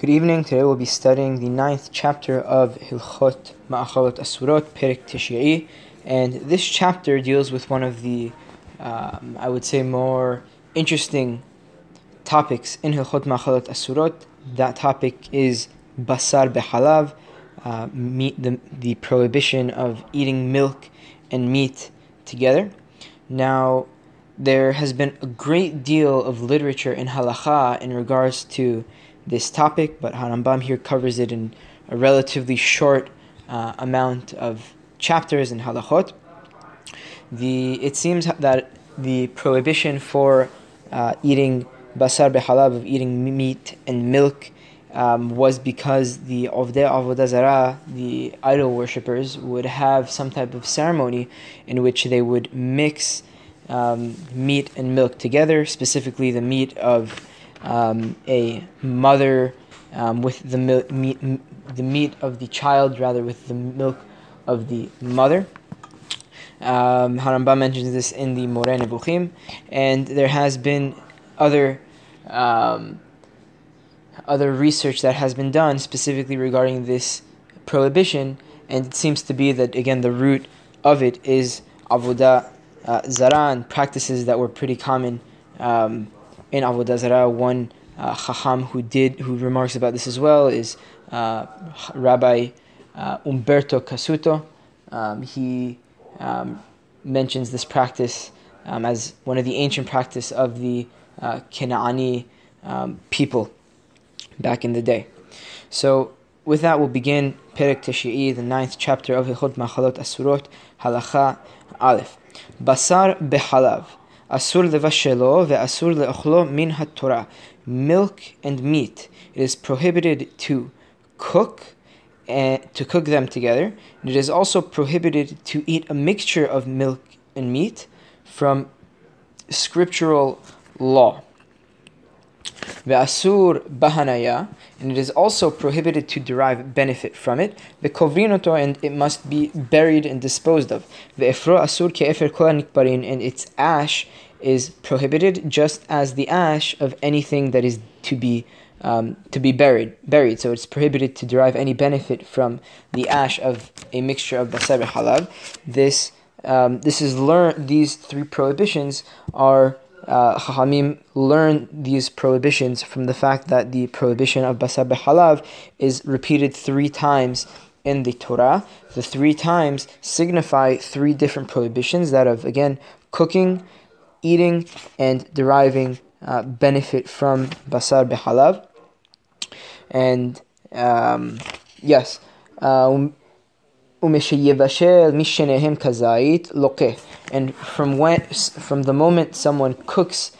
Good evening. Today we'll be studying the 9th chapter of Hilchot Ma'achalot Asurot, Perek Tishei, and this chapter deals with one of the, I would say, more interesting topics in Hilchot Ma'achalot Asurot. That topic is Basar Behalav, the prohibition of eating milk and meat together. Now, there has been a great deal of literature in Halakha in regards to this topic, but HaRambam here covers it in a relatively short amount of chapters in halachot. It seems that the prohibition for eating basar behalav, of eating meat and milk, was because the Ovdei Avodah Zarah, the idol worshippers, would have some type of ceremony in which they would mix meat and milk together, specifically the meat of a mother with the meat of the child, rather, with the milk of the mother. HaRambam mentions this in the Moreh Nevuchim, and there has been other research that has been done specifically regarding this prohibition, and it seems to be that, again, the root of it is Avodah Zarah, and practices that were pretty common in Avodah Zarah. One Chacham who remarks about this as well is Rabbi Umberto Casuto. He mentions this practice as one of the ancient practice of the Kanaani people back in the day. So with that, we'll begin Perek Tishei, the 9th chapter of Hilchot Ma'achalot Asurot, Halacha Aleph. Basar Behalav. Asur levashelo ve'asur le'ochlo min haTorah. Milk and meat, it is prohibited to cook them together. And it is also prohibited to eat a mixture of milk and meat from scriptural law. Ve'asur bahanaya, and it is also prohibited to derive benefit from it. Ve'kovrinoto, and it must be buried and disposed of. Ve'efro asur ke'efer kol nikbarin, and its ash is prohibited, just as the ash of anything that is to be buried. So it's prohibited to derive any benefit from the ash of a mixture of basar behalav. This is learned. These three prohibitions are. Chachamim learn these prohibitions from the fact that the prohibition of basar behalav is repeated 3 times in the Torah. The 3 times signify 3 different prohibitions, that of, again, cooking, eating, and deriving benefit from basar behalav. And yes, and from the moment someone cooks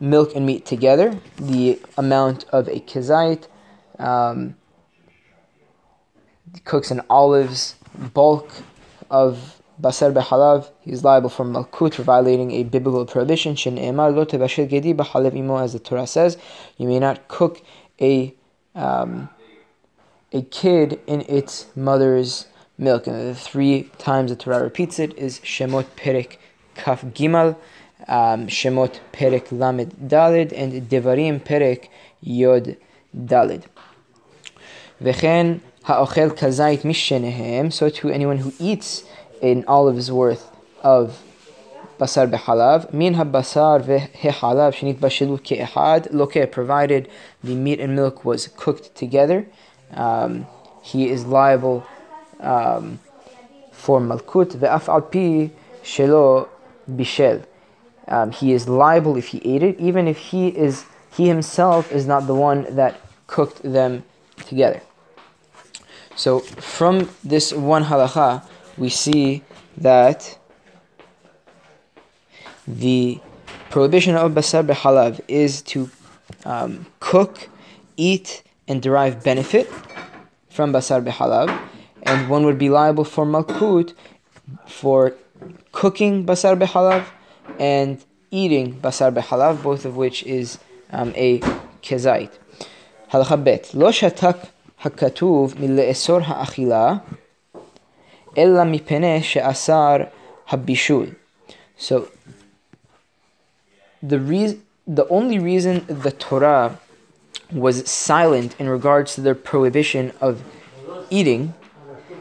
milk and meat together, the amount of a kazait, cooks an olive's bulk of basar behalav, he is liable for malkut, for violating a biblical prohibition. As the Torah says, you may not cook a kid in its mother's milk. And the 3 times the Torah repeats it is Shemot Perek Kaf Gimal, Shemot Perek Lamed Daled, and Devarim Perek Yod Daled. Vechen ha'ochel kazait mishenehem, so to anyone who eats an olive's worth of basar behalav, min ha'basar vehehalav shenitbashelu ke'ehad lokeh, provided the meat and milk was cooked together, he is liable for malkut. Ve'af al pi shelo bishel, he is liable if he ate it, even if he himself is not the one that cooked them together. So from this one halacha, we see that the prohibition of basar behalav is to cook, eat, and derive benefit from basar behalav. And one would be liable for malkut for cooking basar behalav and eating basar behalav, both of which is a kezait. Halacha bet. Lo shatak hakatuv mile'esor ha'achila ella mipeneh she'asar habishul. So the only reason the Torah was silent in regards to the prohibition of eating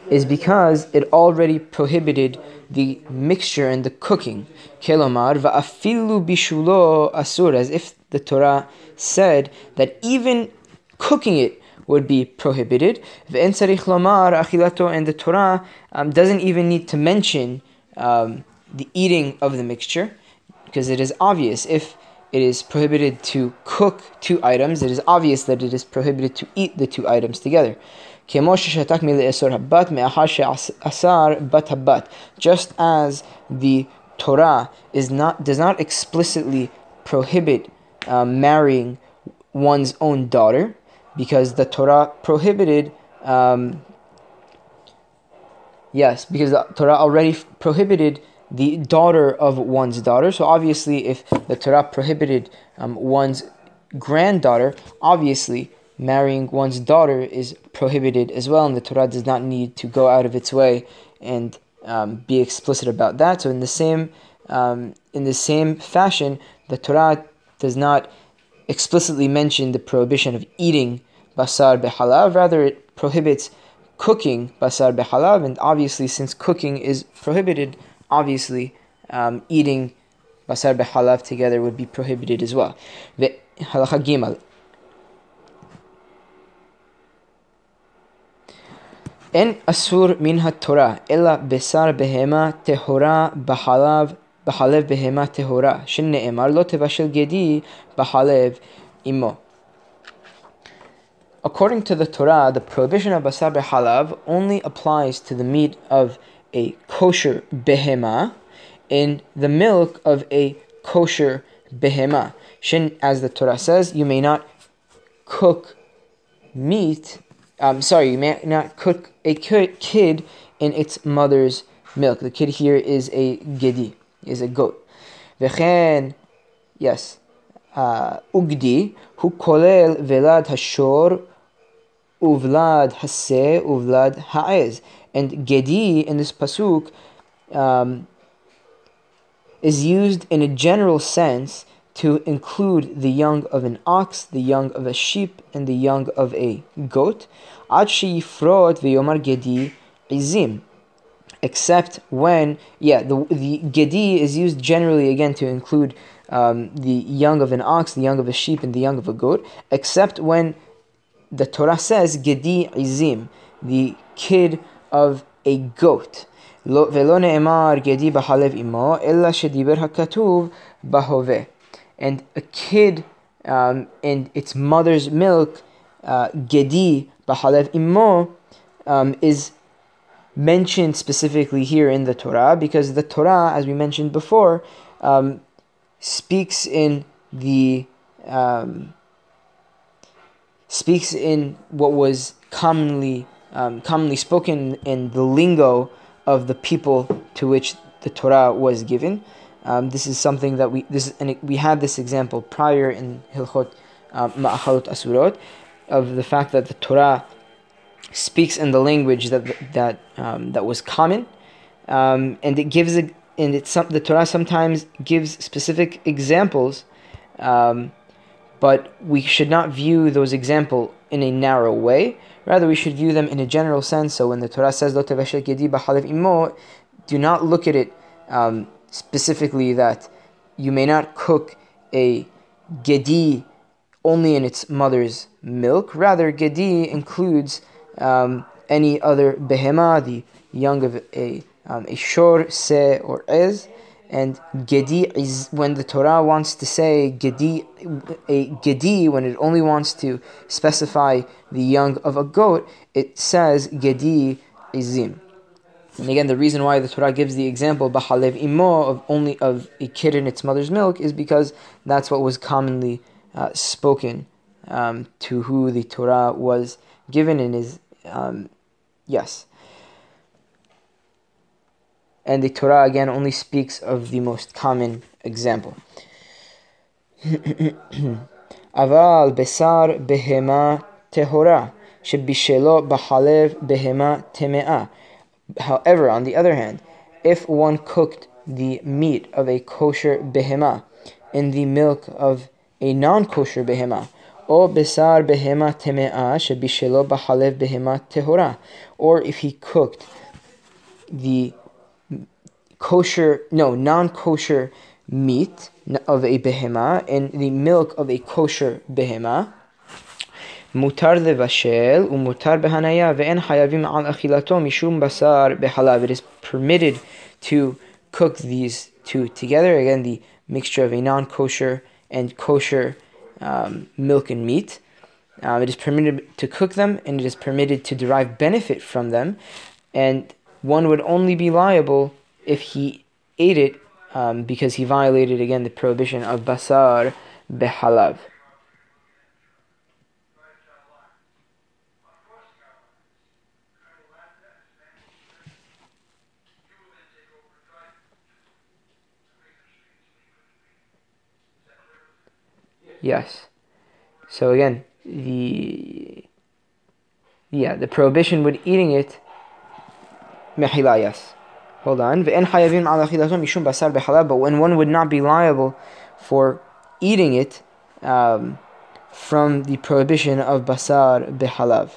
is because it already prohibited the mixture and the cooking. Kelomar va'afilu bishulo asur, as if the Torah said that even cooking it would be prohibited. Ve'en tzarich lomar achilato, and the Torah doesn't even need to mention the eating of the mixture, because it is obvious. If it is prohibited to cook two items, it is obvious that it is prohibited to eat the two items together. Just as the Torah does not explicitly prohibit marrying one's own daughter, because the Torah already prohibited the daughter of one's daughter. So obviously, if the Torah prohibited one's granddaughter, obviously marrying one's daughter is prohibited as well, and the Torah does not need to go out of its way and be explicit about that. So in the same fashion, the Torah does not explicitly mention the prohibition of eating basar behalav. Rather, it prohibits cooking basar behalav, and obviously, since cooking is prohibited, obviously, eating basar behalav together would be prohibited as well. Halacha Gimal. En asur min ha-Torah, ela besar behema tehora bahalev behema tehora, shene'emar lo tevashel gedi bahalev imo. According to the Torah, the prohibition of basar behalav only applies to the meat of a kosher behema in the milk of a kosher behema. Shin, as the Torah says, you may not cook you may not cook a kid in its mother's milk. The kid here is a gedi, is a goat. Vechen, yes, ugdi, hu kolel velad hashor, uvlad hasse, uvlad ha'ez. And gedi in this pasuk is used in a general sense to include the young of an ox, the young of a sheep, and the young of a goat. Ad sheyifrot v'yomar gedi izim. Except when, the gedi is used generally again to include the young of an ox, the young of a sheep, and the young of a goat. Except when the Torah says gedi izim, the kid of a goat. And a kid in its mother's milk, gedi bahalev imo, is mentioned specifically here in the Torah, because the Torah, as we mentioned before, speaks in what was commonly spoken in the lingo of the people to which the Torah was given. This is something that we had this example prior in Hilchot Ma'achalot Asurot, of the fact that the Torah speaks in the language that was common, the Torah sometimes gives specific examples, but we should not view those examples in a narrow way. Rather, we should view them in a general sense. So when the Torah says, "Lo tevashel gedi bahalev imo," do not look at it specifically that you may not cook a gedi only in its mother's milk. Rather, gedi includes any other behema, the young of a shor, se, or ez. And gedi is when the Torah wants to say gedi, when it only wants to specify the young of a goat, it says gedi izim. And again, the reason why the Torah gives the example bahalev imo of a kid in its mother's milk is because that's what was commonly spoken to who the Torah was given and is yes. And the Torah, again, only speaks of the most common example. Aval besar behema tehora, shebishelo bahalev behema temea. However, on the other hand, if one cooked the meat of a kosher behema in the milk of a non-kosher behema, or if he cooked the non-kosher meat of a behema and the milk of a kosher behema, mutar levashel umutar behanaya ve'en hayavim al achilato mishum basar behalav. It is permitted to cook these two together. Again, the mixture of a non-kosher and kosher milk and meat. It is permitted to cook them, and it is permitted to derive benefit from them. And one would only be liable if he ate it because he violated, again, the prohibition of basar behalav. Yes. So again, the prohibition with eating it, mehila, yes. Hold on. But when one would not be liable for eating it from the prohibition of basar behalav.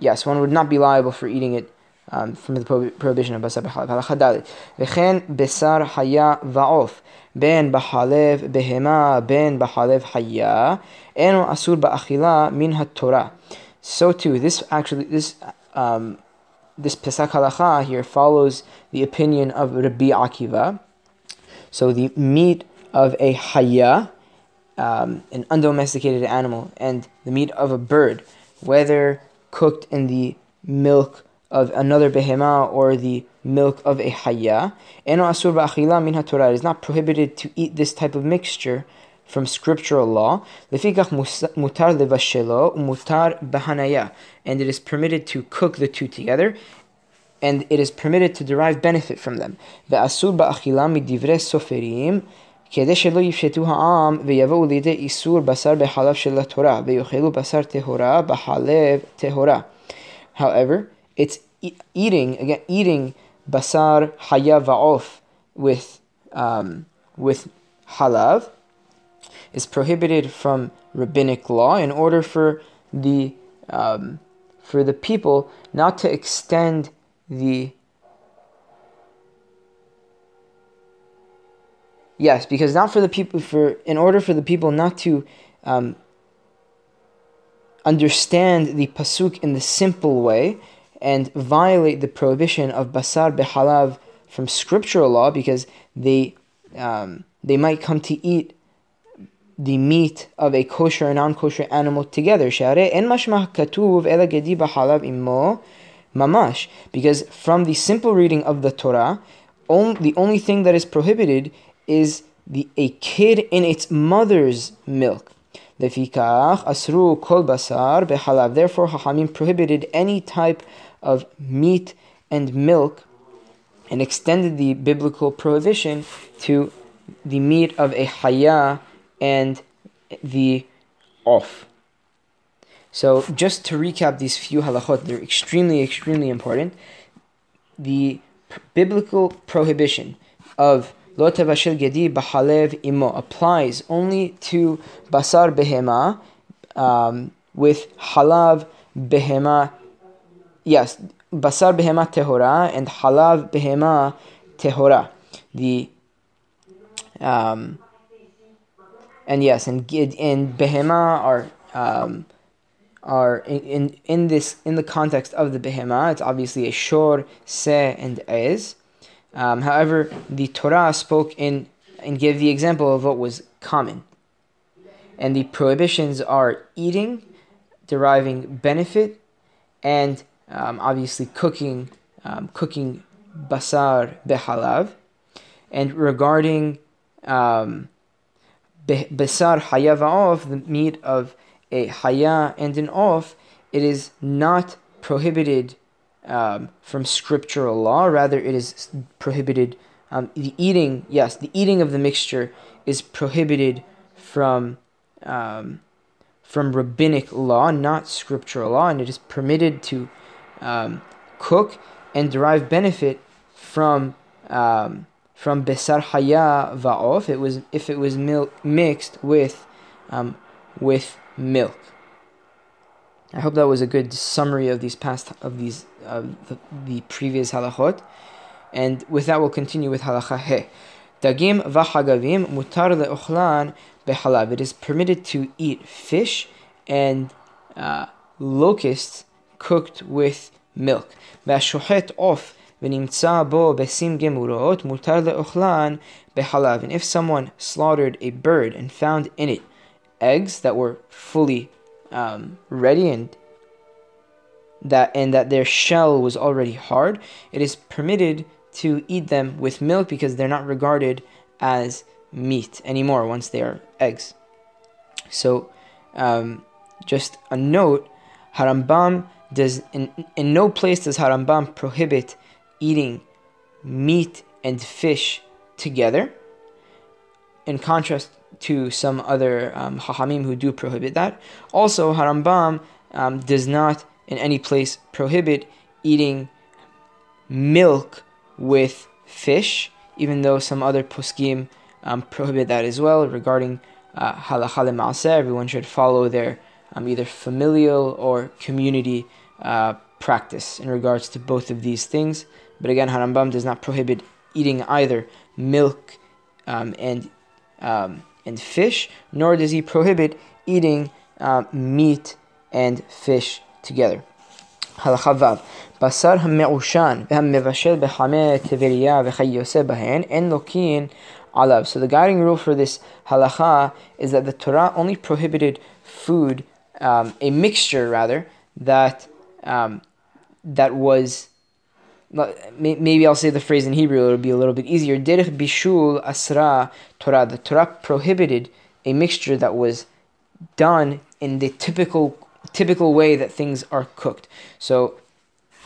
Yes, one would not be liable for eating it from the prohibition of basar behalav. Halachadali. Vechen besar haya va'of. Ben bahalev behema, ben bahalev haya, eno asur ba'achila min haTorah. So too, this Pesach halacha here follows the opinion of Rabbi Akiva. So the meat of a haya, an undomesticated animal, and the meat of a bird, whether cooked in the milk of another behema or the milk of a haya, eno asur ba'achila min haTorah. It is not prohibited to eat this type of mixture from scriptural law. Lefikach mutar levashelo umutar behanaya, and it is permitted to cook the two together, and it is permitted to derive benefit from them. Ve'asur ba'achila midivrei soferim kedei shelo yifshetu ha'am ve'yavou lidei isur basar behalav shel haTorah ve'yochelu basar tehora bahalev tehora. However, it's eating basar haya va'of with halav is prohibited from rabbinic law in order for the people not to extend the yes because not for the people for in order for the people not to understand the pasuk in the simple way and violate the prohibition of basar behalav from scriptural law, because they might come to eat the meat of a kosher and non-kosher animal together. Because from the simple reading of the Torah, the only thing that is prohibited is a kid in its mother's milk. Therefore, Hachamim prohibited any type of meat and milk and extended the biblical prohibition to the meat of a haya and the off. So just to recap these few halachot, they're extremely, extremely important. The biblical prohibition of lo tevashel gedi bahalev imo applies only to basar behema with halav behema. Yes, basar behema tehora and halav behema tehora. And behema are in the context of the behema. It's obviously a shor, seh, and ez. However, the Torah spoke in and gave the example of what was common, and the prohibitions are eating, deriving benefit, and obviously cooking basar behalav, and regarding Besar haya va'of, the meat of a haya and an off, it is not prohibited from scriptural law. Rather, it is prohibited. The eating of the mixture is prohibited from rabbinic law, not scriptural law, and it is permitted to cook and derive benefit from besar haya va'of. It was mixed with with milk. I hope that was a good summary of the previous halachot, and with that we'll continue with halacha he. Dagim v'chagavim mutar le'ochlan behalav. It is permitted to eat fish and locusts cooked with milk. V'ashuchet of v'nimtza bo besim gemurot mutar le'ochlan behalav. And if someone slaughtered a bird and found in it eggs that were fully ready and that their shell was already hard, it is permitted to eat them with milk because they're not regarded as meat anymore once they are eggs. So, just a note: Harambam does in no place does Harambam prohibit eating meat and fish together, in contrast to some other Chachamim who do prohibit that. Also, Harambam does not in any place prohibit eating milk with fish, even though some other poskim prohibit that as well. Regarding halakha lema'aseh, everyone should follow their either familial or community practice in regards to both of these things. But again, Harambam does not prohibit eating either milk and fish, nor does he prohibit eating meat and fish together. Halakha vav. Basar ha'me'ushan v'ha'mevashel b'chameh teveriyah v'chayoseh b'hen en lokin alav. So the guiding rule for this halakha is that the Torah only prohibited food, a mixture rather, that was... Maybe I'll say the phrase in Hebrew, it'll be a little bit easier. Derech bishul asra Torah. The Torah prohibited a mixture that was done in the typical way that things are cooked. So,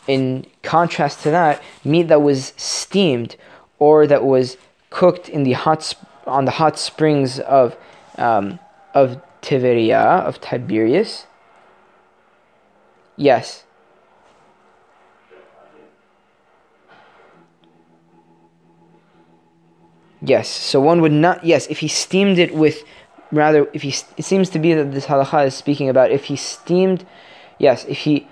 in contrast to that, meat that was steamed or that was cooked in the hot springs of Tiberia, of Tiberias. Yes. Yes, so one would not... Yes, if he steamed it with... Rather, if he... It seems to be that this halakha is speaking about if he steamed... Yes, if he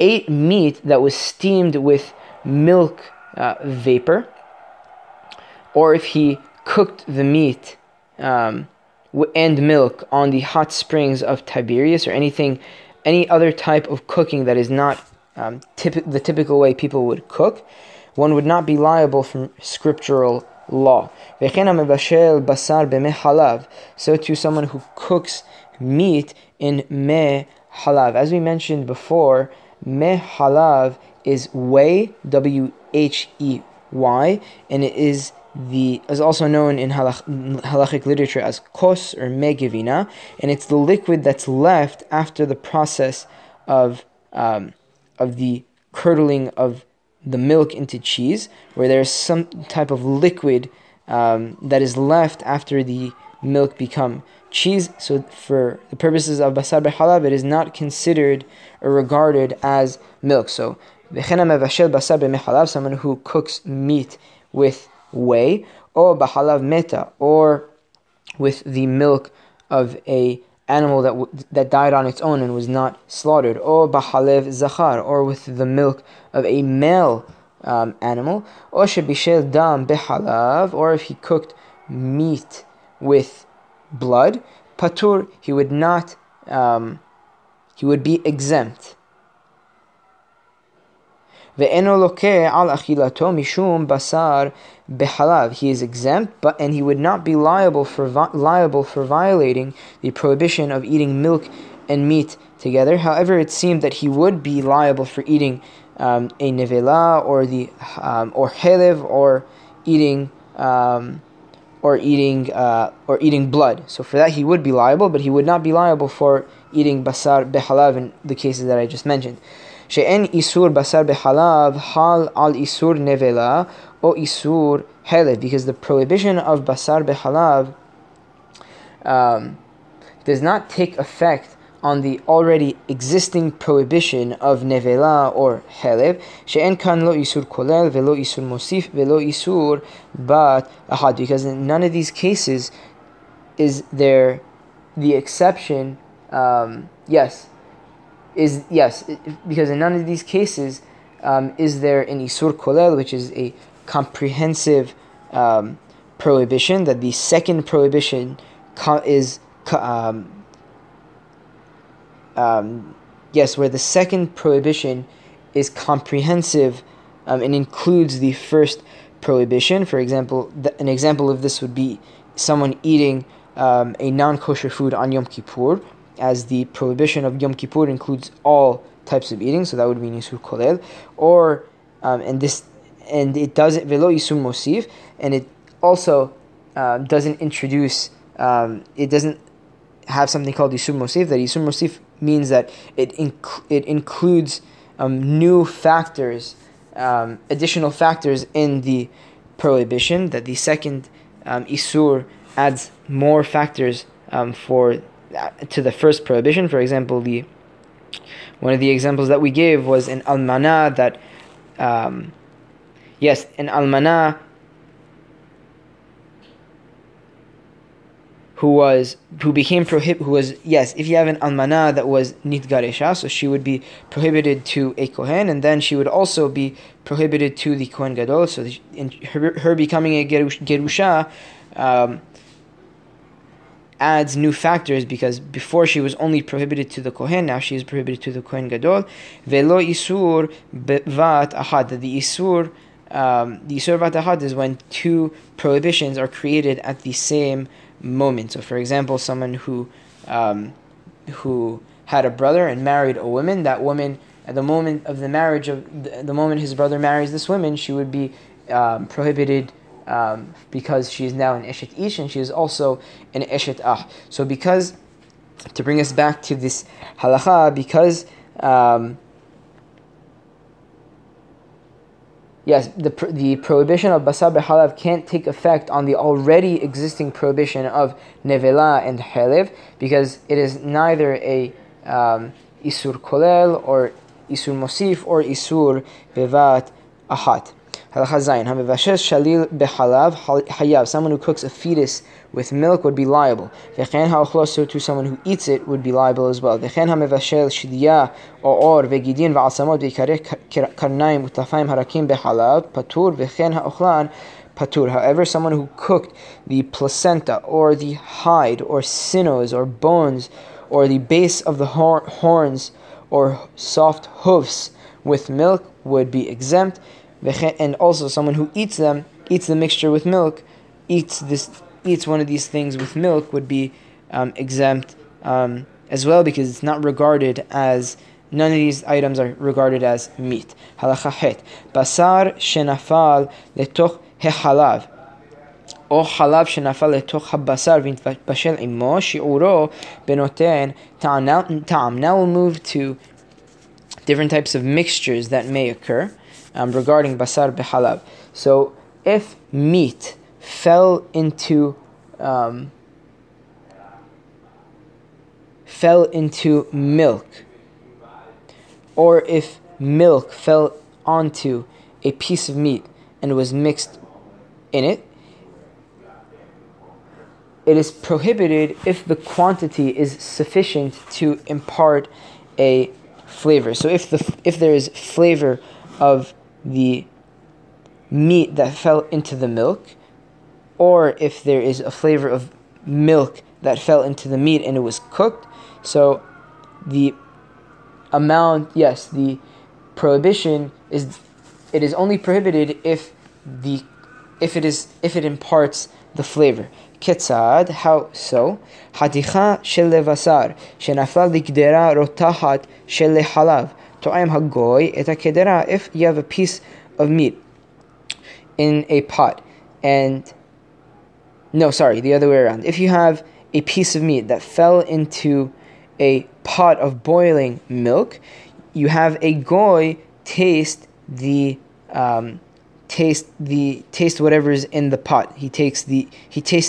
ate meat that was steamed with milk vapor, or if he cooked the meat and milk on the hot springs of Tiberias, or any other type of cooking that is not the typical way people would cook, one would not be liable from scriptural law. So to someone who cooks meat in meh halav. As we mentioned before, meh halav is whey, W-H-E-Y, and it is also known in halachic literature as kos or megivina, and it's the liquid that's left after the process of the curdling of the milk into cheese, where there's some type of liquid that is left after the milk become cheese. So for the purposes of basar b'halav, it is not considered or regarded as milk. So someone who cooks meat with whey, or b'halav meta, or with the milk of a animal that died on its own and was not slaughtered, or bahalev zachar, or with the milk of a male animal, or shebishel dam behalav, or if he cooked meat with blood, patur, he would not, he would be exempt. Ve'eno lokeh al achilato mishum basar behalav. He is exempt, and he would not be liable for violating the prohibition of eating milk and meat together. However, it seemed that he would be liable for eating a nevela or the or helev, or eating blood. So for that he would be liable, but he would not be liable for eating basar behalav in the cases that I just mentioned. She'en isur basar behalav hal al isur nevela o isur helev, because the prohibition of basar behalav does not take effect on the already existing prohibition of nevela or helev. She'en kan lo isur kolel velo isur mosif velo isur bat ahad, because in none of these cases is there the exception, because in none of these cases is there an Isur Kolel, which is a comprehensive prohibition, that the second prohibition where the second prohibition is comprehensive and includes the first prohibition. For example, an example of this would be someone eating a non-kosher food on Yom Kippur, as the prohibition of Yom Kippur includes all types of eating, so that would be Isur Kolel, or it doesn't velo Isur Mosif, and it also doesn't introduce, it doesn't have something called Isur Mosif. That Isur Mosif means that it includes new factors, additional factors in the prohibition, that the second Isur adds more factors to the first prohibition. For example, one of the examples that we gave was an almanah that, an almanah if you have an almanah that was nitgaresha, so she would be prohibited to a kohen, and then she would also be prohibited to the kohen gadol. So her becoming a gerusha adds new factors, because before she was only prohibited to the kohen, now she is prohibited to the kohen gadol. Velo isur b'vat ahad. The isur b'vat ahad is when two prohibitions are created at the same moment. So, for example, someone who had a brother and married a woman. That woman, at the moment of the marriage of the moment his brother marries this woman, she would be prohibited. Because she is now an Eshet Ish, and she is also an Eshet Ah. So to bring us back to this halakha, the prohibition of Basar B'Halav can't take effect on the already existing prohibition of Nevela and Halev, because it is neither a Isur Kolel, or Isur Mosif, or Isur B'Vat Ahat. Someone who cooks a fetus with milk would be liable. To someone who eats it would be liable as well. However, someone who cooked the placenta or the hide or sinews or bones or the base of the horns or soft hoofs with milk would be exempt. And also, someone who eats the mixture with milk, eats one of these things with milk, would be exempt as well, because it's not regarded as, none of these items are regarded as meat. Halacha het, basar shenafal letoch hechalav, or halav shenafal letoch habasar v'nitbashel imo shi'uro benoten ta'am. Now we'll move to different types of mixtures that may occur. Regarding basar b'halav. So if meat fell into milk, or if milk fell onto a piece of meat and was mixed in it, it is prohibited if the quantity is sufficient to impart a flavor. So if there is flavor of the meat that fell into the milk, or if there is a flavor of milk that fell into the meat and it was cooked, so the amount, the prohibition is, it is only prohibited if it imparts the flavor. Ketzad, how so? Hadicha shel basar shenafal likdera rotahat shel halav. If you have a piece of meat in a pot, the other way around. If you have a piece of meat that fell into a pot of boiling milk, you have a goy taste whatever is in the pot. He tastes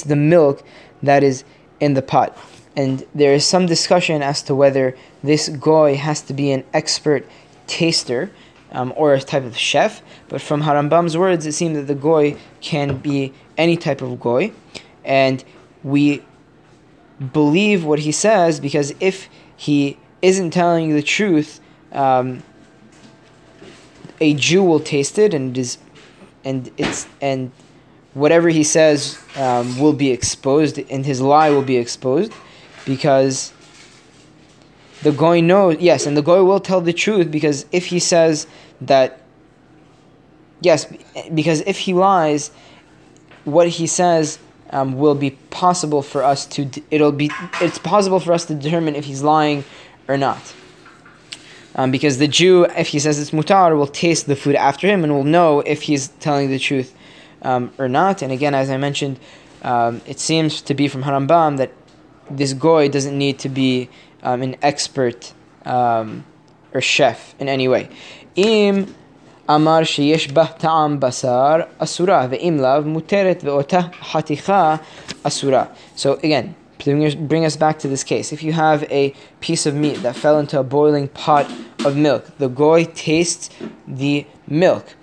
the milk that is in the pot. And there is some discussion as to whether this goy has to be an expert taster or a type of chef. But from Harambam's words, it seems that the goy can be any type of goy. And we believe what he says, because if he isn't telling you the truth, a Jew will taste it, and whatever he says will be exposed, and his lie will be exposed, because the Goy knows. Yes, and the Goy will tell the truth, because if he says that, yes, because if he lies, what he says will be possible for us to. It's possible for us to determine if he's lying or not. Because the Jew, if he says it's mutar, will taste the food after him and will know if he's telling the truth or not. And again, as I mentioned, it seems to be from Harambam that this Goy doesn't need to be an expert or chef in any way. Im amar sheyesh bah ta'am basar asura ve'im lav muteret ve'otah haticha asura. So again, to bring us back to this case. If you have a piece of meat that fell into a boiling pot of milk, the Goy tastes the milk.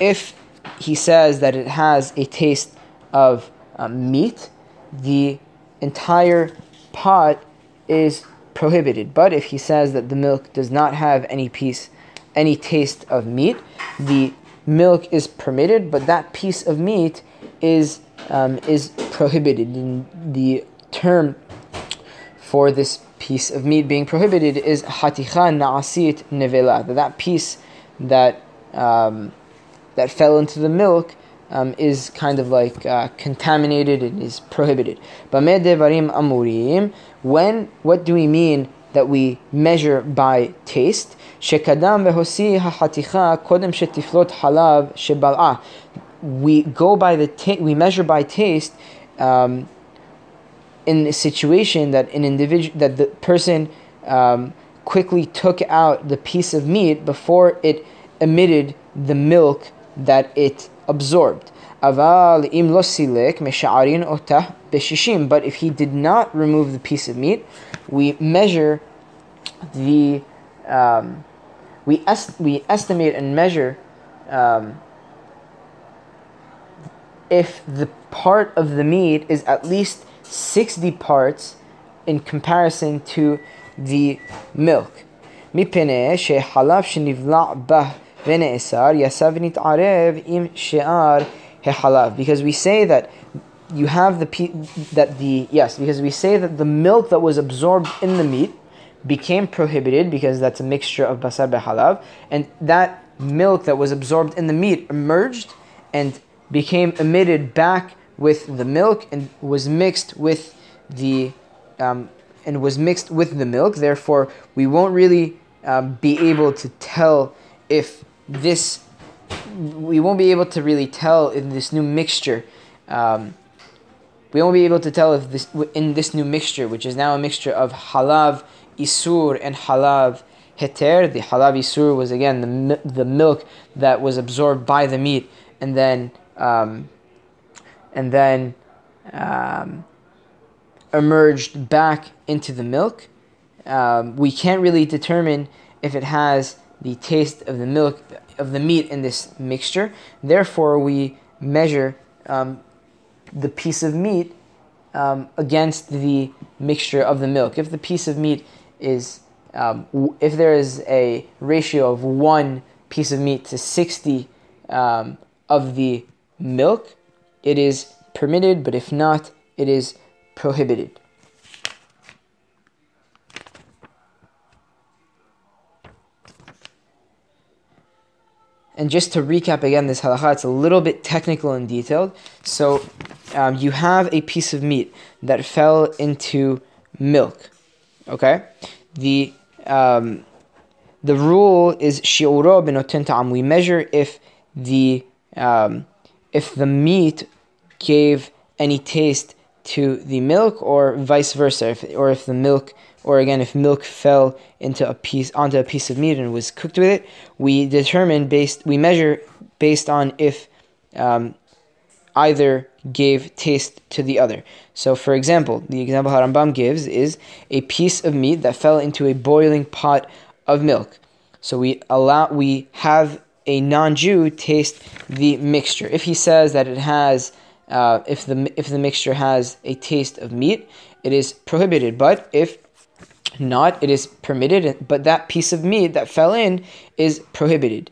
If he says that it has a taste of meat, the entire pot is prohibited. But if he says that the milk does not have any taste of meat, the milk is permitted, but that piece of meat is prohibited. And the term for this piece of meat being prohibited is haticha na'asit nevela. That piece that fell into the milk is kind of like contaminated and is prohibited. Bameh devarim amurim. What do we mean that we measure by taste? Shekadam vehosi haticha kodem shetiflot halav shebal'ah. We go by we measure by taste. In a situation that the person quickly took out the piece of meat before it emitted the milk that it absorbed. Aval im lo silek mesha'arin otah beshishim. But if he did not remove the piece of meat, we measure we estimate and measure if the part of the meat is at least 60 parts in comparison to the milk. Mipene she halaf she nivla bah veneisar yasav nitarev im she'ar he halaf. Because we say that you have because we say that the milk that was absorbed in the meat became prohibited, because that's a mixture of basar behalav, and that milk that was absorbed in the meat emerged and became emitted back with the milk and was mixed with the milk. Therefore, we won't really be able to tell if this in this new mixture, which is now a mixture of halav isur and halav heter. The halav isur was again the milk that was absorbed by the meat and then emerged back into the milk. We can't really determine if it has the taste of the milk of the meat in this mixture. Therefore, we measure the piece of meat against the mixture of the milk. If the piece of meat is, if there is a ratio of one piece of meat to 60 of the milk, it is permitted, but if not, it is prohibited. And just to recap again this halakha, it's a little bit technical and detailed. So you have a piece of meat that fell into milk. Okay? The rule is shi'uro b'noten ta'am. We measure if the meat gave any taste to the milk, or vice versa, if milk fell onto a piece of meat and was cooked with it, we measure based on if either gave taste to the other. So, for example, the example Harambam gives is a piece of meat that fell into a boiling pot of milk. So we have a non-Jew taste the mixture. If he says that it has, if the mixture has a taste of meat, it is prohibited. But if not, it is permitted, but that piece of meat that fell in is prohibited.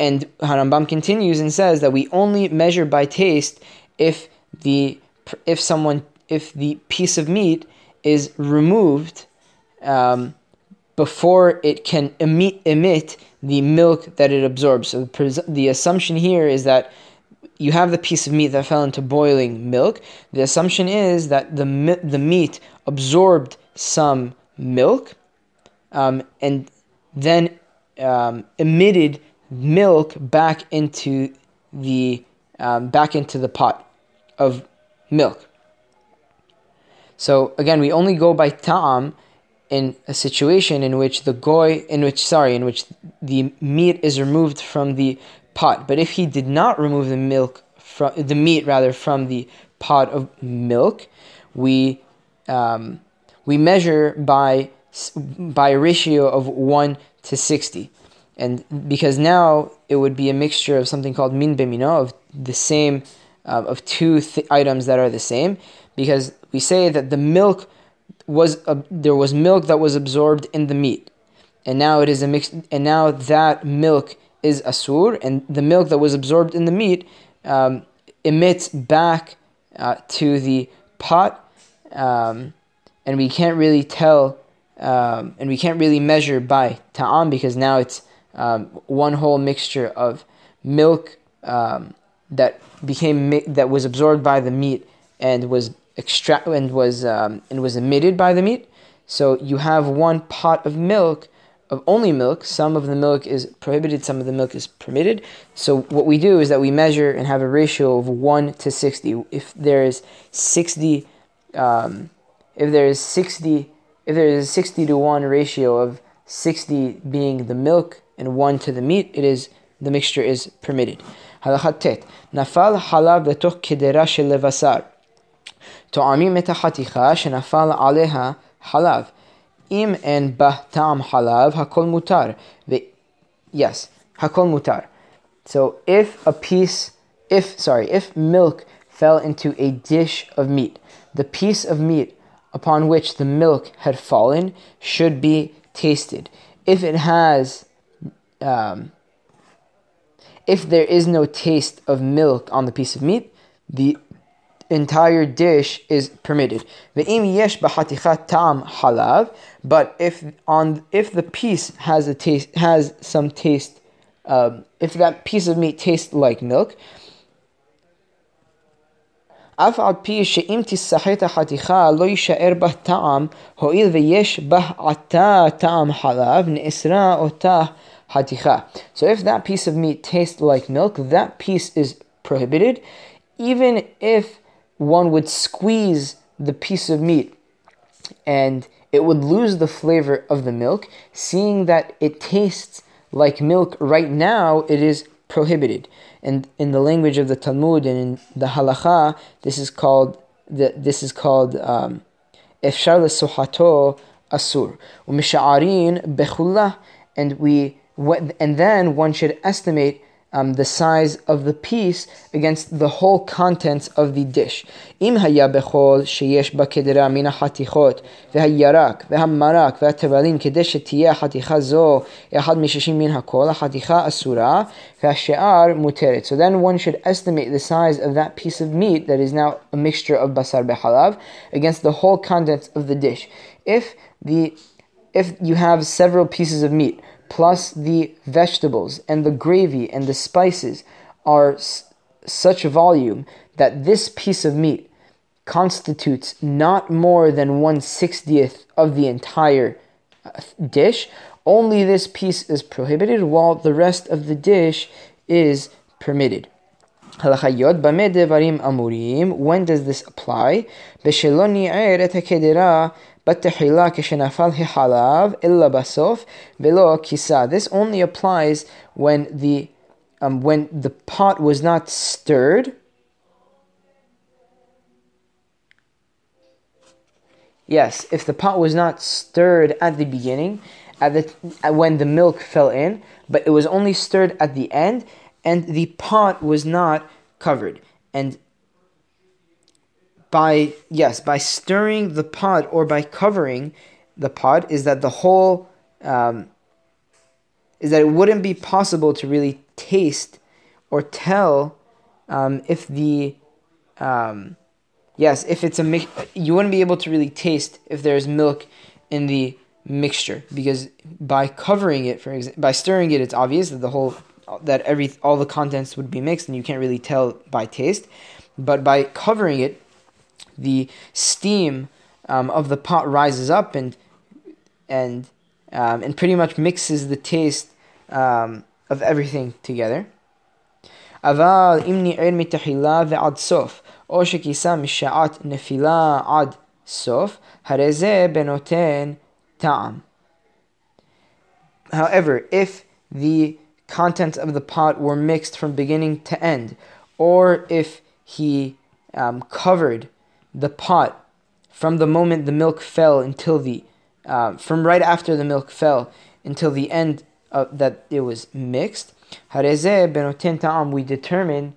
And Harambam continues and says that we only measure by taste if the piece of meat is removed before it can emit the milk that it absorbs. So the assumption here is that you have the piece of meat that fell into boiling milk. The assumption is that the meat absorbed some milk and then emitted milk back into the pot of milk. So again, we only go by ta'am in a situation in which the meat is removed from the pot. But if he did not remove the meat from the pot of milk, we measure by a ratio of 1 to 60, and because now it would be a mixture of something called min bemino, of the same of two items that are the same, because we say that the milk there was milk that was absorbed in the meat, and now it is a mix, and now that milk is asur, and the milk that was absorbed in the meat emits back to the pot, and we can't really tell. And we can't really measure by ta'am because now it's one whole mixture of milk that was absorbed by the meat and was emitted by the meat. So you have one pot of milk, of only milk. Some of the milk is prohibited, some of the milk is permitted. So what we do is that we measure and have a ratio of 1 to 60. If there is a 60 to 1 ratio of 60 being the milk and 1 to the meat, the mixture is permitted. Halakha tet. Nafal halav letoch kedera shel levasar. To'amim et ha'chaticha shenafal aleha halav. Im en bah ta'am halav hakol mutar. Yes, hakol mutar. So if milk fell into a dish of meat, the piece of meat upon which the milk had fallen should be tasted. If there is no taste of milk on the piece of meat, the entire dish is permitted. But if the piece has some taste, if that piece of meat tastes like milk, so if that piece of meat tastes like milk, that piece is prohibited, even if one would squeeze the piece of meat and it would lose the flavor of the milk, seeing that it tastes like milk right now, it is prohibited. And in the language of the Talmud and in the Halakha, this is called efshar lesuhato asur umishaarin bechullah, and then one should estimate the size of the piece against the whole contents of the dish. Im haya bechol sheyesh bakedera mina hatichot vehayarak vehamarak vehatevalin kedei shetiyeh haticha zo ehad mishishim min hakol haticha asura vehashe'ar muteret. So then one should estimate the size of that piece of meat that is now a mixture of basar behalav against the whole contents of the dish. If you have several pieces of meat, plus the vegetables and the gravy and the spices are such a volume that this piece of meat constitutes not more than 1/60th of the entire dish, only this piece is prohibited while the rest of the dish is permitted. When does this apply? This only applies when the pot was not stirred. Yes, if the pot was not stirred at the beginning, when the milk fell in, but it was only stirred at the end, and the pot was not covered, and by stirring the pod or by covering the pod is that the whole is that it wouldn't be possible to really taste or tell if the you wouldn't be able to really taste if there's milk in the mixture, because by covering it, by stirring it, it's obvious that all the contents would be mixed, and you can't really tell by taste. But by covering it, the steam of the pot rises up and pretty much mixes the taste of everything together. However, if the contents of the pot were mixed from beginning to end, or if he covered the pot from the moment the milk fell until from right after the milk fell until the end of, that it was mixed, we determine,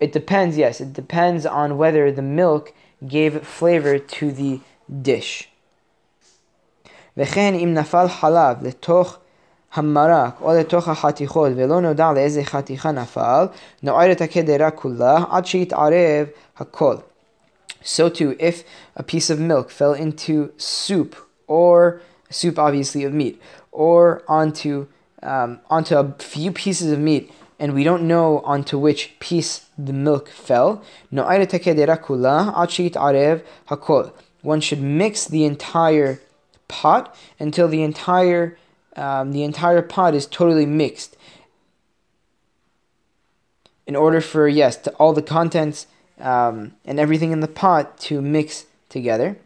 it depends on whether the milk gave flavor to the dish. המרק או לתוך החתיכות ולא נודע לאיזה חתיכה נפל, נוער את הקדרה כולה עד שיתערב הכל. So too, if a piece of milk fell into soup obviously of meat, or onto a few pieces of meat, and we don't know onto which piece the milk fell, נוער את הקדרה כולה עד שיתערב הכל. One should mix the entire pot until the entire pot is totally mixed, in order for all the contents and everything in the pot to mix together.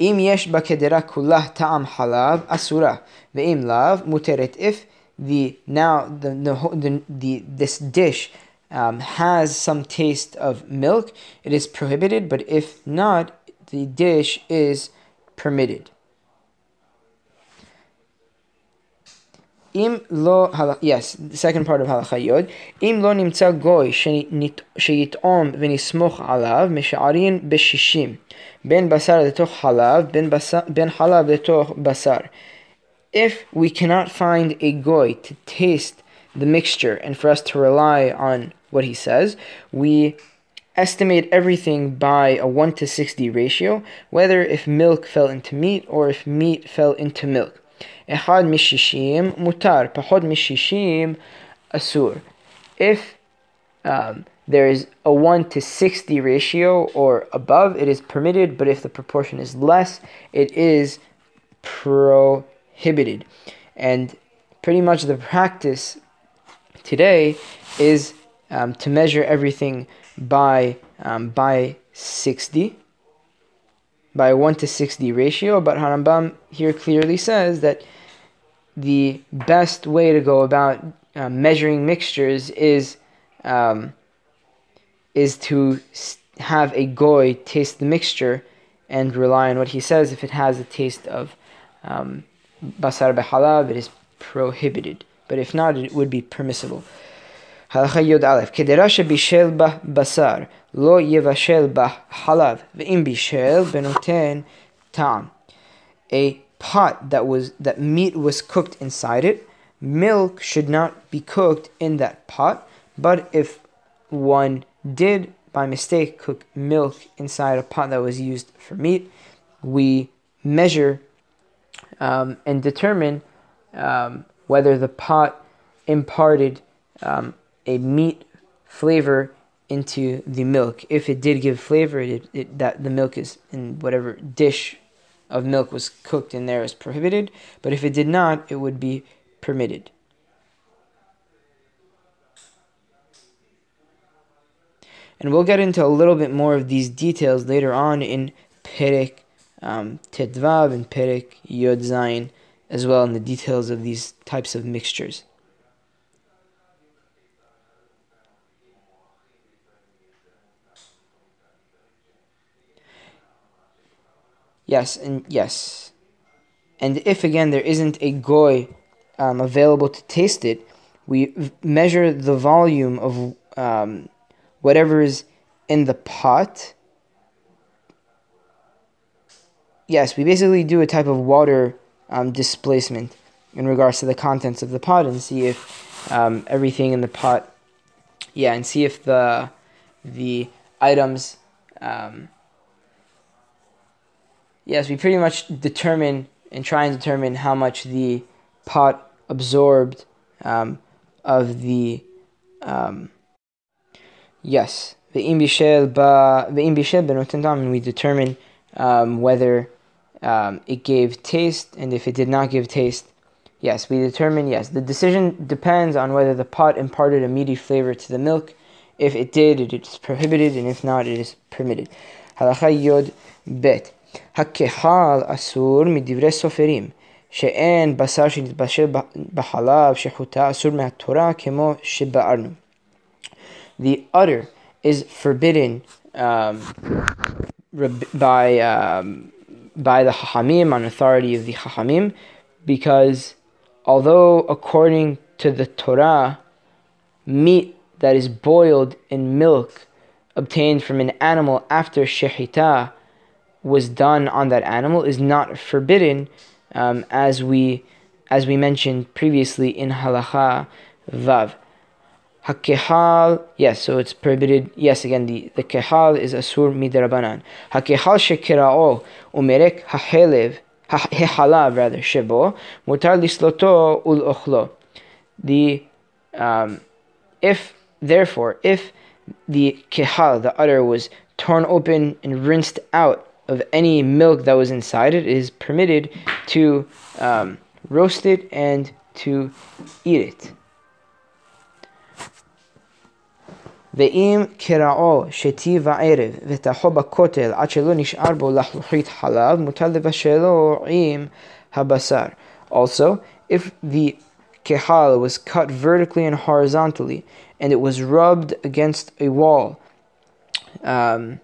If this dish has some taste of milk, it is prohibited, but if not, the dish is permitted. The second part of Halacha Yod. Im lo nimtza goy sheyitom v'nismoch alav mesharin b'shishim ben basar letoch halav ben halav letoch basar. If we cannot find a goy to taste the mixture and for us to rely on what he says, we estimate everything by a 1 to 60 ratio, whether if milk fell into meat or if meat fell into milk. Echad mishishim mutar, pachod mishishim asur. If there is a 1 to 60 ratio or above, it is permitted, but if the proportion is less, it is prohibited. And pretty much the practice today is to measure everything by 60. By a 1 to 60 ratio, but Harambam here clearly says that the best way to go about measuring mixtures is to have a goy taste the mixture and rely on what he says. If it has a taste of basar behalav, it is prohibited, but if not, it would be permissible. Halacha Yod Aleph. Kedera shebishel bah basar, lo yevashel bah halav, ve'im bishel benoten ta'am. A pot that meat was cooked inside it, milk should not be cooked in that pot, but if one did, by mistake, cook milk inside a pot that was used for meat, we measure and determine whether the pot imparted a meat flavor into the milk. If it did give flavor, that the milk is in whatever dish of milk was cooked in there is prohibited, but if it did not, it would be permitted. And we'll get into a little bit more of these details later on in Perek Tetvav and Perek Yod Zayin as well, in the details of these types of mixtures. And if again there isn't a goy available to taste it, we measure the volume of whatever is in the pot. Yes, we basically do a type of water displacement in regards to the contents of the pot and see if everything in the pot, and see if the items, we pretty much determine and try and determine how much the pot absorbed of the, and we determine whether it gave taste, and if it did not give taste, the decision depends on whether the pot imparted a meaty flavor to the milk. If it did, it is prohibited, and if not, it is permitted. Halacha Yod Bet. Hakehal asur midivrei soferim she'en basar shenitbashel b'halav shechuta asur me'atorah kemo she'ba'arnu. The udder is forbidden by the Chachamim, on authority of the Chachamim, because although according to the Torah, meat that is boiled in milk obtained from an animal after shechita was done on that animal is not forbidden, as we mentioned previously in Halacha Vav. Hakehal, so it's prohibited. Yes, again, the kehal is asur midrabanan. Hakehal shekirao umerek hahelev hehalav rather shebo mutar lisloto ul ochlo. If the kehal, the udder, was torn open and rinsed out of any milk that was inside it, it is permitted to roast it and to eat it. Ve'im kira'o sheti va'erev v'taho ba'kotel ad shelo nish'ar bo lahluchit halav mutar levashelo im habasar. Also, if the kehal was cut vertically and horizontally, and it was rubbed against a wall to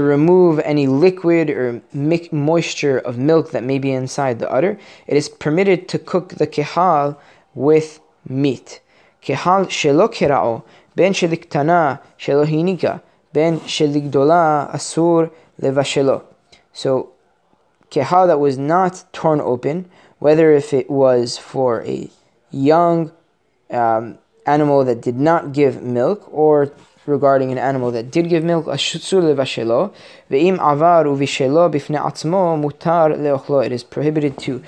remove any liquid or moisture of milk that may be inside the udder, it is permitted to cook the kehal with meat. Kehal shelo kira'o ben sheliktana shelo hinika ben sheligdola asur levashelo. So, kehal that was not torn open, whether if it was for a young animal that did not give milk, or regarding an animal that did give milk, asur levashelo ve'im avar uvishelo bifnei atzmo mutar leochlo. It is prohibited to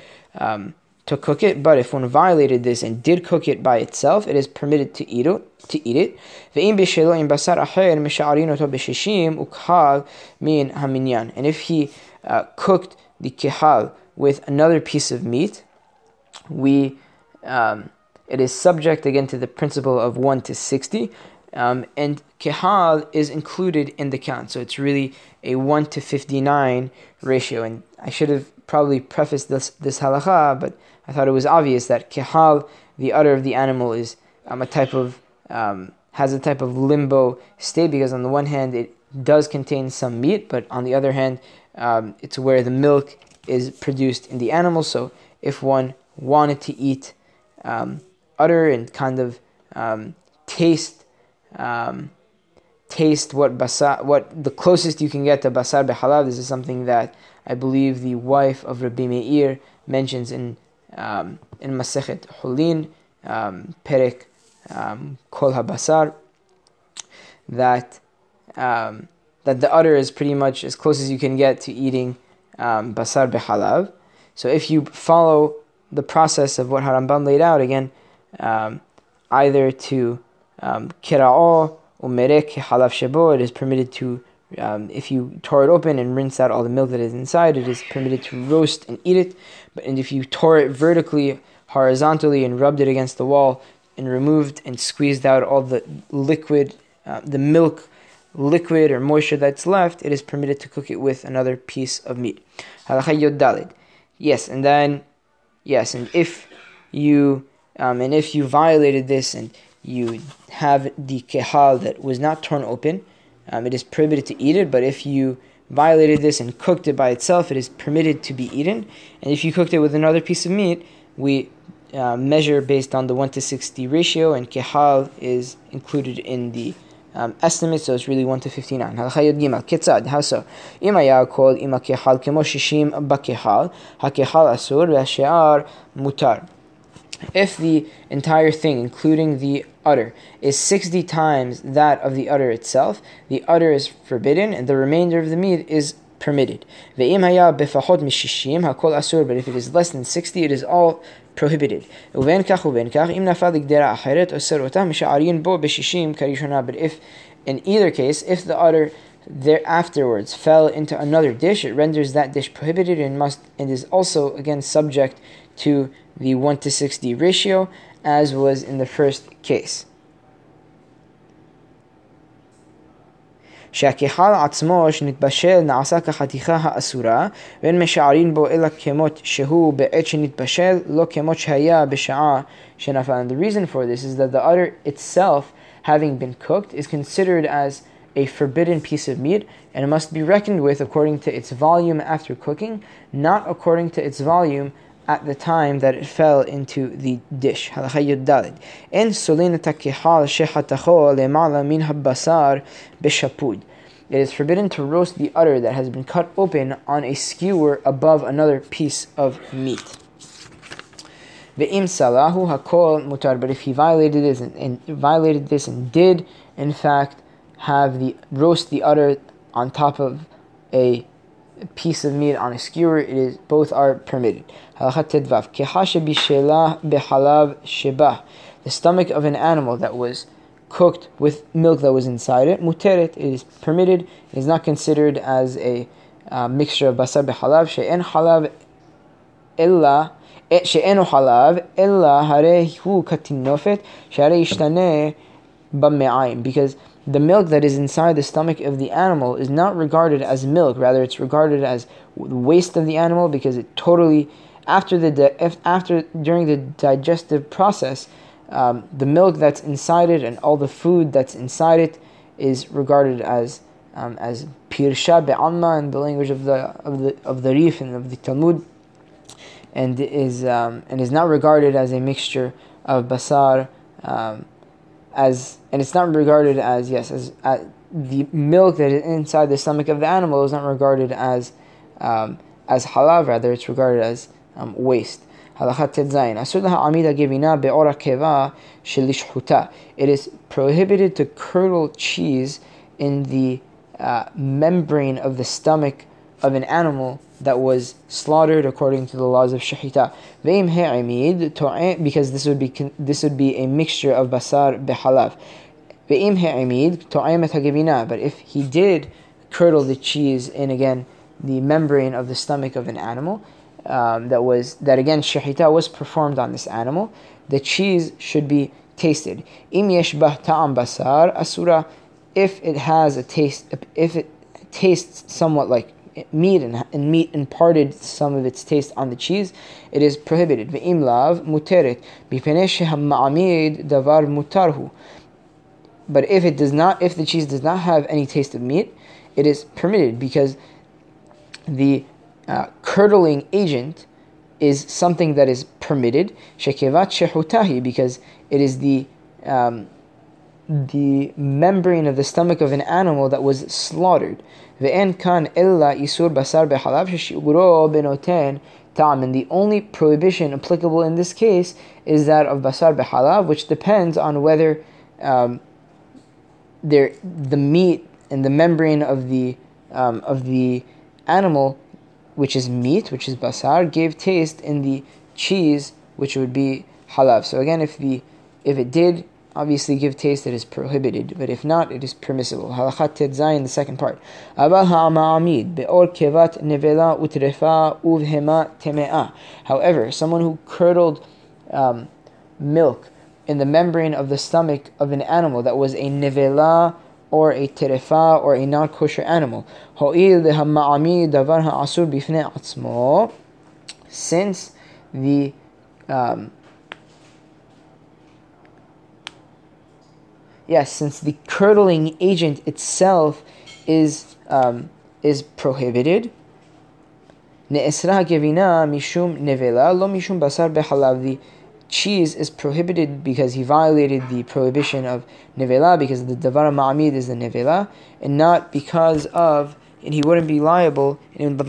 cook it, but if one violated this and did cook it by itself, it is permitted to eat it. And if he cooked the kehal with another piece of meat, it is subject again to the principle of 1 to 60, and kehal is included in the count, so it's really a 1 to 59 ratio. And I should have probably prefaced this halacha, but I thought it was obvious that kehal, the udder of the animal, is has a type of limbo state, because on the one hand it does contain some meat, but on the other hand it's where the milk is produced in the animal. So if one wanted to eat udder and kind of taste what the closest you can get to basar behalav. This is something that I believe the wife of Rabbi Meir mentions in Masechet Hulin, Perek Kol HaBasar, that the udder is pretty much as close as you can get to eating basar behalav. So if you follow the process of what Harambam laid out again, either to kira'o umerek halav shebo, it is permitted to, if you tore it open and rinse out all the milk that is inside, it is permitted to roast and eat it. And if you tore it vertically, horizontally, and rubbed it against the wall, and removed and squeezed out all the liquid, the milk liquid or moisture that's left, it is permitted to cook it with another piece of meat. Halacha Yod Daled. And if you violated this and you have the kehal that was not torn open, it is prohibited to eat it, but if you violated this and cooked it by itself, it is permitted to be eaten. And if you cooked it with another piece of meat, we measure based on the 1 to 60 ratio, and kihal is included in the estimate, so it's really 1 to 59. Halachayod Gimal. Ketzad. How so? Imaya called ima kihal kemo shishim bakihal. Hakihal asur v'ashe'ar mutar. If the entire thing, including the udder, is 60 times that of the udder itself, the udder is forbidden, and the remainder of the meat is permitted. Ve'im haya befahod mishishim hakol asur. But if it is less than 60, it is all prohibited. Uven kach uven kach im nafal l'gdera acheret osir otah misha'arin bo b'shishim karishona. But if, in either case, if the udder there afterwards fell into another dish, it renders that dish prohibited and must, and is also again subject to the 1 to 60 ratio, as was in the first case. שהכחל עצמו שנתבשל נעשה כחתיכה האסורה, ואין משערין בו אלא כמות שהוא בעת שנתבשל, לא כמות שהיה בשעה שנפל. And the reason for this is that the udder itself, having been cooked, is considered as a forbidden piece of meat, and it must be reckoned with according to its volume after cooking, not according to its volume at the time that it fell into the dish. Halacha Yudalid. En solin takihal shehatacho lemala min habasar b'shapud. It is forbidden to roast the udder that has been cut open on a skewer above another piece of meat. Ve'im salahu hakol mutar. But if he violated this and did in fact have the roast the udder on top of a piece of meat on a skewer, it is, both are permitted. The stomach of an animal that was cooked with milk that was inside it, muteret, it is permitted. It is not considered as a mixture of basar b'halav. She'enu halav illa harehu katinofet she'arei ishtaneh b'me'ayim, because the milk that is inside the stomach of the animal is not regarded as milk, rather it's regarded as the waste of the animal, because it totally, during the digestive process, the milk that's inside it and all the food that's inside it is regarded as pirsha be'amma in the language of the Rif and of the Talmud, and is not regarded as a mixture of basar. It's not regarded as the milk that is inside the stomach of the animal is not regarded as halav, rather it's regarded as waste. Halakha tetzayin. Asur ha'amida gevina be'ora keva shelishchuta. It is prohibited to curdle cheese in the membrane of the stomach of an animal that was slaughtered according to the laws of shahita. Ve'im he'amid to'eh, because this would be a mixture of basar b'halav. Ve'im he'amid to'emet ha'gevina. But if he did curdle the cheese in, again, the membrane of the stomach of an animal, that shahita was performed on this animal, the cheese should be tasted. Im yeshbah ta'am basar asura, if it has a taste, if it tastes somewhat like meat and meat imparted some of its taste on the cheese, it is prohibited. Ve'im lav muteret b'penei shehama'amid davar mutarhu. But if the cheese does not have any taste of meat, it is permitted, because the curdling agent is something that is permitted. Shekevat shehutahi, because it is the membrane of the stomach of an animal that was slaughtered. Ve'en kan illa isur basar behalav sheshiguro benoten ta'am. And the only prohibition applicable in this case is that of basar behalav, which depends on whether the meat and the membrane of the animal, which is meat, which is basar, gave taste in the cheese, which would be halav. So again, if it did obviously give taste, that is prohibited, but if not, it is permissible. Halakha tetzayin, the second part. However, someone who curdled milk in the membrane of the stomach of an animal that was a nevela or a terefa or a non-kosher animal, since the since the curdling agent itself is prohibited, ne'esra gevina mishum nevela lo mishum basar behalav, the cheese is prohibited because he violated the prohibition of nevela, because the davar ma'amid is the nevela, and not because of, and he wouldn't be liable, and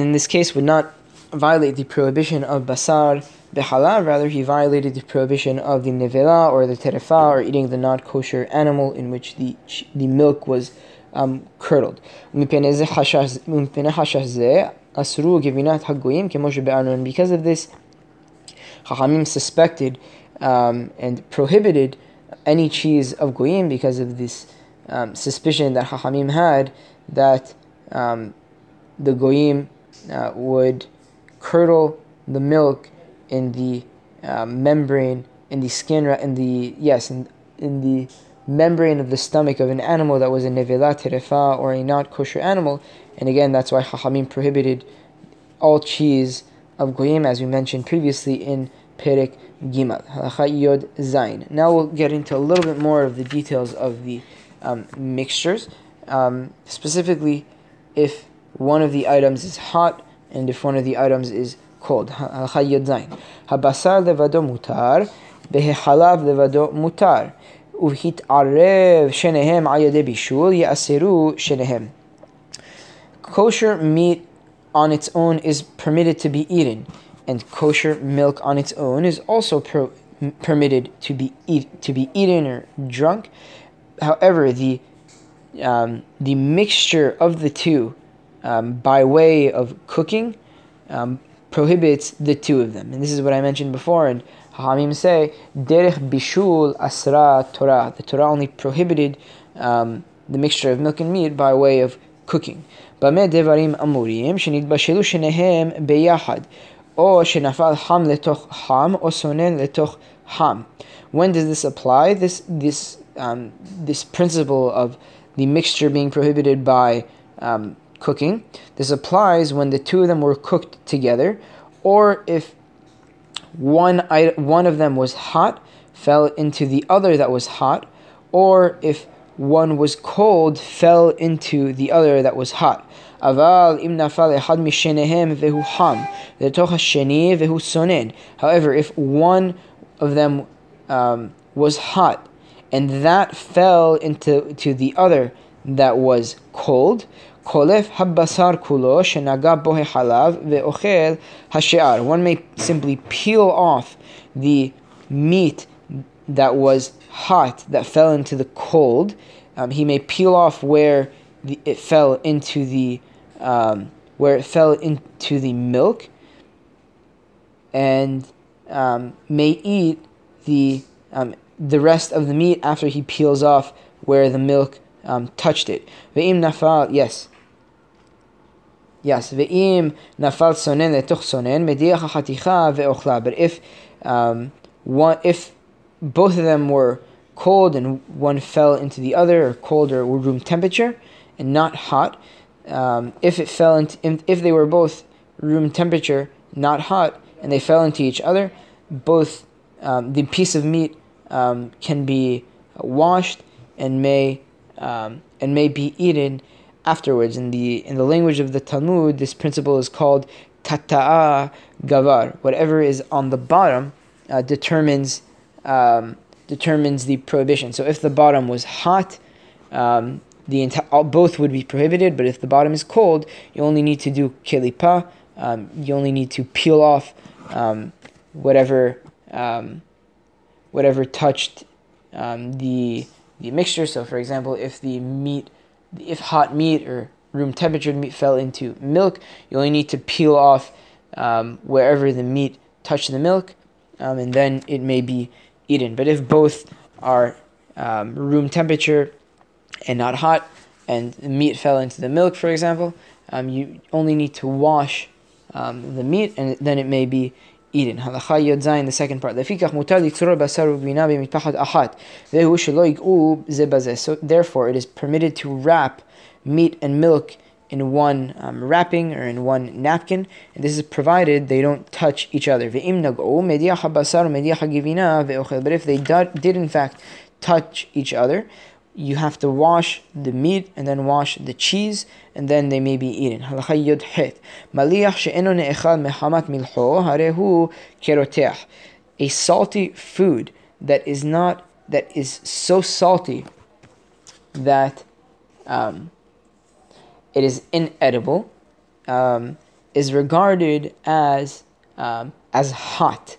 in this case would not violate the prohibition of basar b'halal, rather he violated the prohibition of the nevela or the terefa, or eating the not kosher animal in which the milk was curdled. Because of this, Chachamim suspected and prohibited any cheese of goyim, because of this suspicion that Chachamim had that the goyim would curdle the milk in the membrane, in the skin, in the membrane of the stomach of an animal that was a nevela, terefa, or a not kosher animal. And again, that's why Chachamim prohibited all cheese of goyim, as we mentioned previously in Perek Gimal, Halacha Yod Zayin. Now we'll get into a little bit more of the details of the mixtures, specifically if one of the items is hot and if one of the items is cold. Halacha Yod Zayin. Habasar levado mutar, behechalav levado mutar, uvhitarev shenehem al yadei bishul ya'aseru shenehem. Kosher meat on its own is permitted to be eaten, and kosher milk on its own is also permitted to be eaten or drunk. However, the mixture of the two by way of cooking prohibits the two of them, and this is what I mentioned before. And Hamim say derech bishul asra Torah. The Torah only prohibited the mixture of milk and meat by way of cooking. Bameh devarim amurim shenitbashelu shenehem beyahad, o shenafal ham letoch ham, o sonen letoch ham. When does this apply? This principle of the mixture being prohibited by cooking. This applies when the two of them were cooked together, or if one of them was hot, fell into the other that was hot, or if one was cold, fell into the other that was hot. Aval im nafal ehad mishenehem vehu ham letoch hasheni vehu sonen. However, if one of them was hot and that fell into the other that was cold, kolef habasar kulo shenaga bohe halav veochel hashe'ar. One may simply peel off the meat that was hot, that fell into the cold. He may peel off where it fell into the milk, and may eat the rest of the meat after he peels off where the milk touched it. Ve'im nafal, yes. Ve'im nafal sonen letoch sonen mediach hachaticha ve'ochla. But if both of them were cold and one fell into the other, or cold or room temperature and not hot, if they were both room temperature, not hot, and they fell into each other, both the piece of meat can be washed and may be eaten afterwards. In the language of the Talmud, this principle is called tata'a gavar. Whatever is on the bottom determines the prohibition. So if the bottom was hot, both would be prohibited. But if the bottom is cold, you only need to do kelipa. You only need to peel off whatever touched the mixture. So, for example, if hot meat or room temperature meat fell into milk, you only need to peel off wherever the meat touched the milk, and then it may be eaten. But if both are room temperature and not hot, and the meat fell into the milk, for example, you only need to wash the meat, and then it may be eaten. Halacha Yod Zayin, the second part. So therefore, it is permitted to wrap meat and milk in one wrapping or in one napkin, and this is provided they don't touch each other. But if they did in fact touch each other, you have to wash the meat and then wash the cheese, and then they may be eaten. A salty food that is so salty that it is inedible is regarded as hot.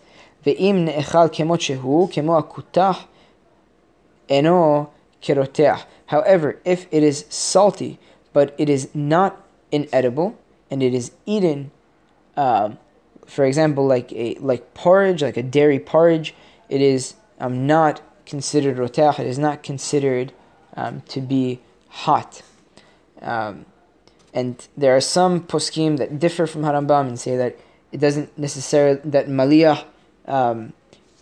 However, if it is salty, but it is not inedible, and it is eaten, for example, like a dairy porridge, it is not considered rotah. It is not considered to be hot. And there are some poskim that differ from Harambam and say that it doesn't necessarily, that maliyah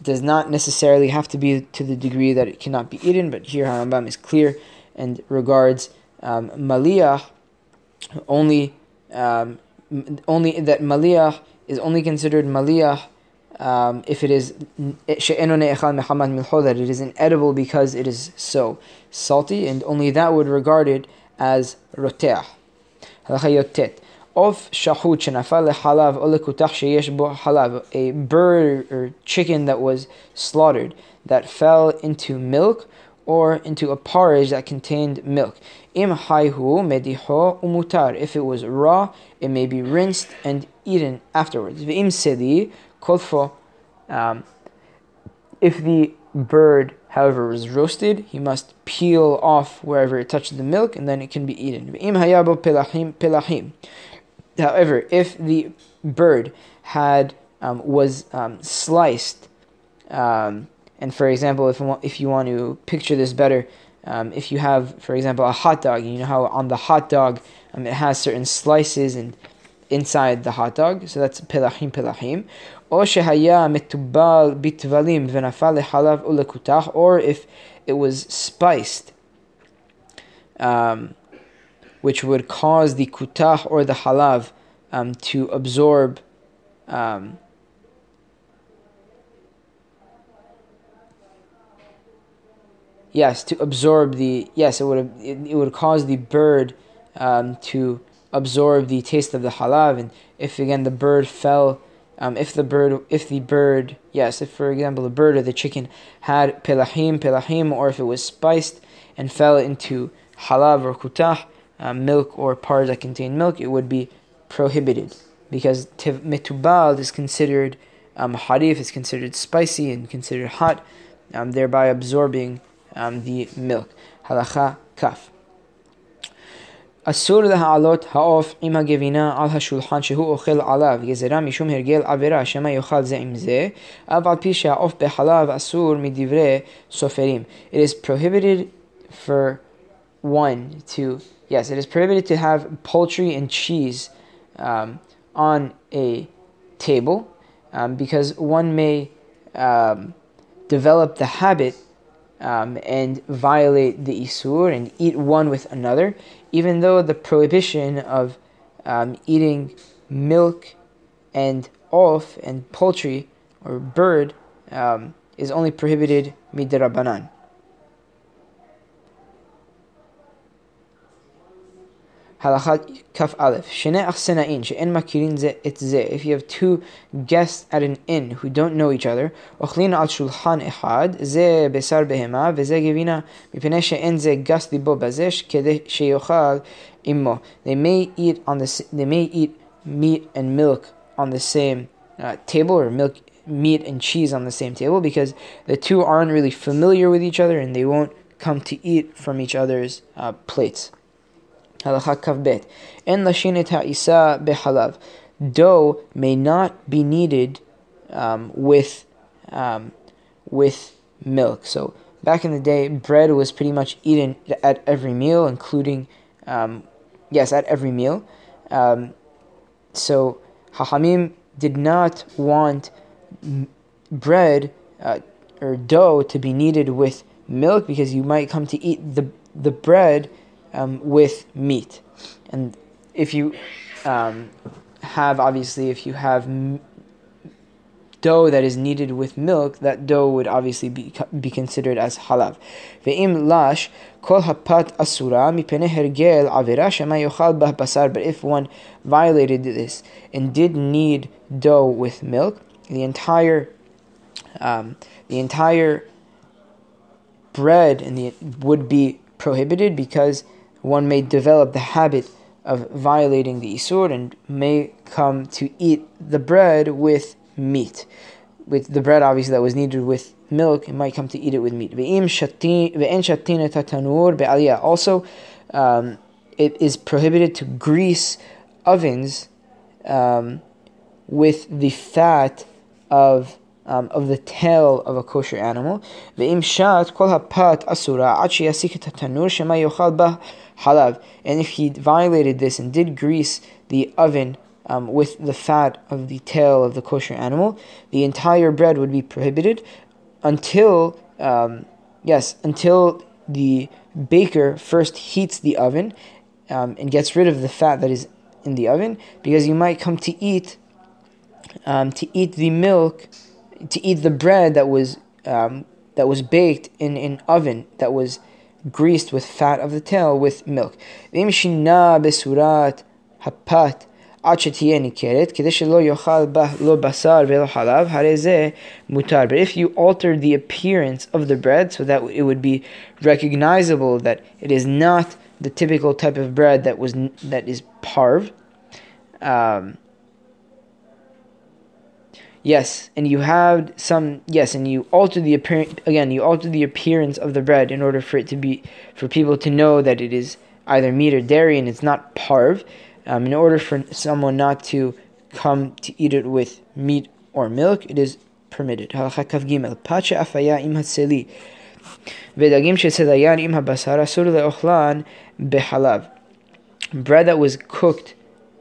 does not necessarily have to be to the degree that it cannot be eaten, but here Harambam is clear and regards maliyah only that maliyah is only considered maliyah if it is that it is inedible because it is so salty, and only that would regard it as roteh. Of shahut shenafal halav ole kutach sheyesh bo halav, a bird or chicken that was slaughtered that fell into milk or into a porridge that contained milk. Im hayhu mediho umutar, if it was raw, it may be rinsed and eaten afterwards. Ve'im sedi kolfo, if the bird, however, was roasted, he must peel off wherever it touched the milk, and then it can be eaten. Ve'im hayabo pelahim. However, if the bird was sliced, and for example, if you want to picture this better, if you have, for example, a hot dog, you know how on the hot dog it has certain slices and inside the hot dog, so that's pelahim. Or shehaya metubal bitvalim venafal halav ulekutach, or if it was spiced, which would cause the kutah or the halav to absorb it would cause the bird to absorb the taste of the halav. And if again the bird fell, if for example the bird or the chicken had pelahim, or if it was spiced and fell into halav or kutah, milk or parts that contain milk, it would be prohibited because metubal is considered harif, is considered spicy and considered hot, thereby absorbing the milk. Halacha kaf. Asur leha'alot ha'of im ha'gevina al ha'shulchan shehu ochel alav gezerah mishum hergel avera shema yochal ze im ze av al pi she'of behalav asur midivrei soferim. It is prohibited for one to... Yes, it is prohibited to have poultry and cheese on a table because one may develop the habit and violate the isur and eat one with another, even though the prohibition of eating milk and off and poultry or bird is only prohibited midrabanan. If you have two guests at an inn who don't know each other, they may eat meat and milk on the same table, or meat and cheese on the same table, because the two aren't really familiar with each other and they won't come to eat from each other's plates. Dough may not be needed with milk. So back in the day, bread was pretty much eaten at every meal, including at every meal. So Hachamim did not want bread or dough to be needed with milk, because you might come to eat the bread with meat. And if you have dough that is kneaded with milk, that dough would obviously be considered as halav. Ve'im lash kol hapat asura mipeneh hergel avera shema yochal bah basar. But if one violated this and did knead dough with milk, the entire bread would be prohibited, because one may develop the habit of violating the isur and may come to eat the bread with meat. With the bread, obviously, that was kneaded with milk, it might come to eat it with meat. Also, it is prohibited to grease ovens with the fat of the tail of a kosher animal. And if he violated this and did grease the oven with the fat of the tail of the kosher animal, the entire bread would be prohibited until the baker first heats the oven and gets rid of the fat that is in the oven, because you might come to eat the bread that was baked in an oven that was greased with fat of the tail with milk. But if you alter the appearance of the bread so that it would be recognizable that it is not the typical type of bread that is parve, you alter the appearance of the bread in order for people to know that it is either meat or dairy and it's not parve. In order for someone not to come to eat it with meat or milk, it is permitted. Bread that was cooked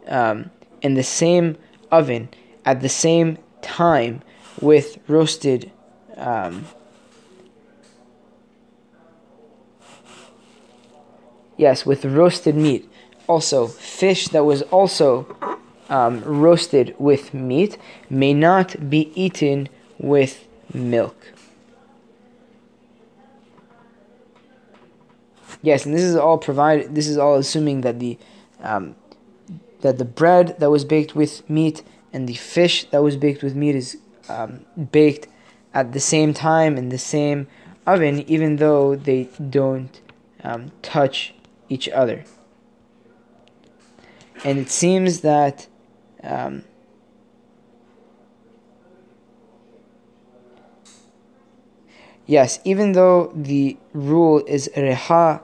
in the same oven at the same time with roasted meat. Also, fish that was also roasted with meat may not be eaten with milk. Yes, and this is all provided. This is all assuming that the bread that was baked with meat and the fish that was baked with meat is baked at the same time in the same oven, even though they don't touch each other. And it seems that even though the rule is reha,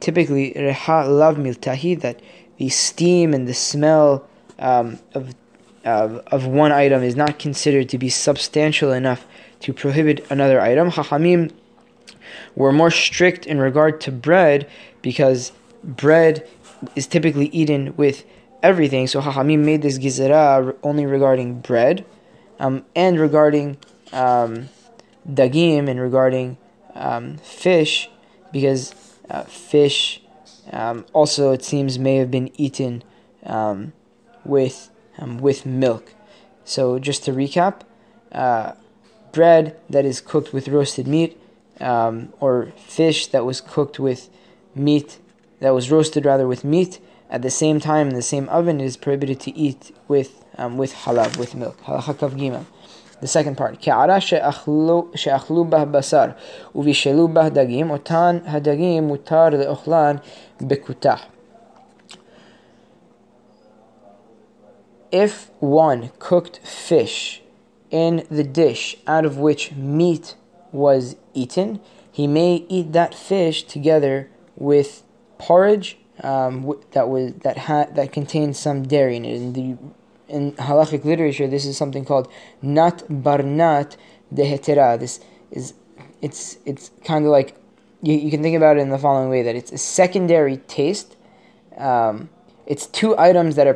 typically reha lav miltahi, that the steam and the smell of one item is not considered to be substantial enough to prohibit another item. Chachamim were more strict in regard to bread, because bread is typically eaten with everything. So Chachamim made this gizera only regarding bread, and regarding dagim, and regarding fish, because fish also, it seems, may have been eaten with milk. So just to recap, bread that is cooked with roasted meat, or fish that was cooked with meat, that was roasted rather with meat at the same time in the same oven, is prohibited to eat with halab, with milk. Halacha Kav Gimel. The second part. Ke'ara she'achlu bah basar uvishelu bah dagim otan hadagim mutar le'ochlan bekutah. If one cooked fish in the dish out of which meat was eaten, he may eat that fish together with porridge that contains some dairy in it. In halachic literature, this is something called nat barnat dehetera. This is it's kind of like, you can think about it in the following way, that it's a secondary taste. It's two items that are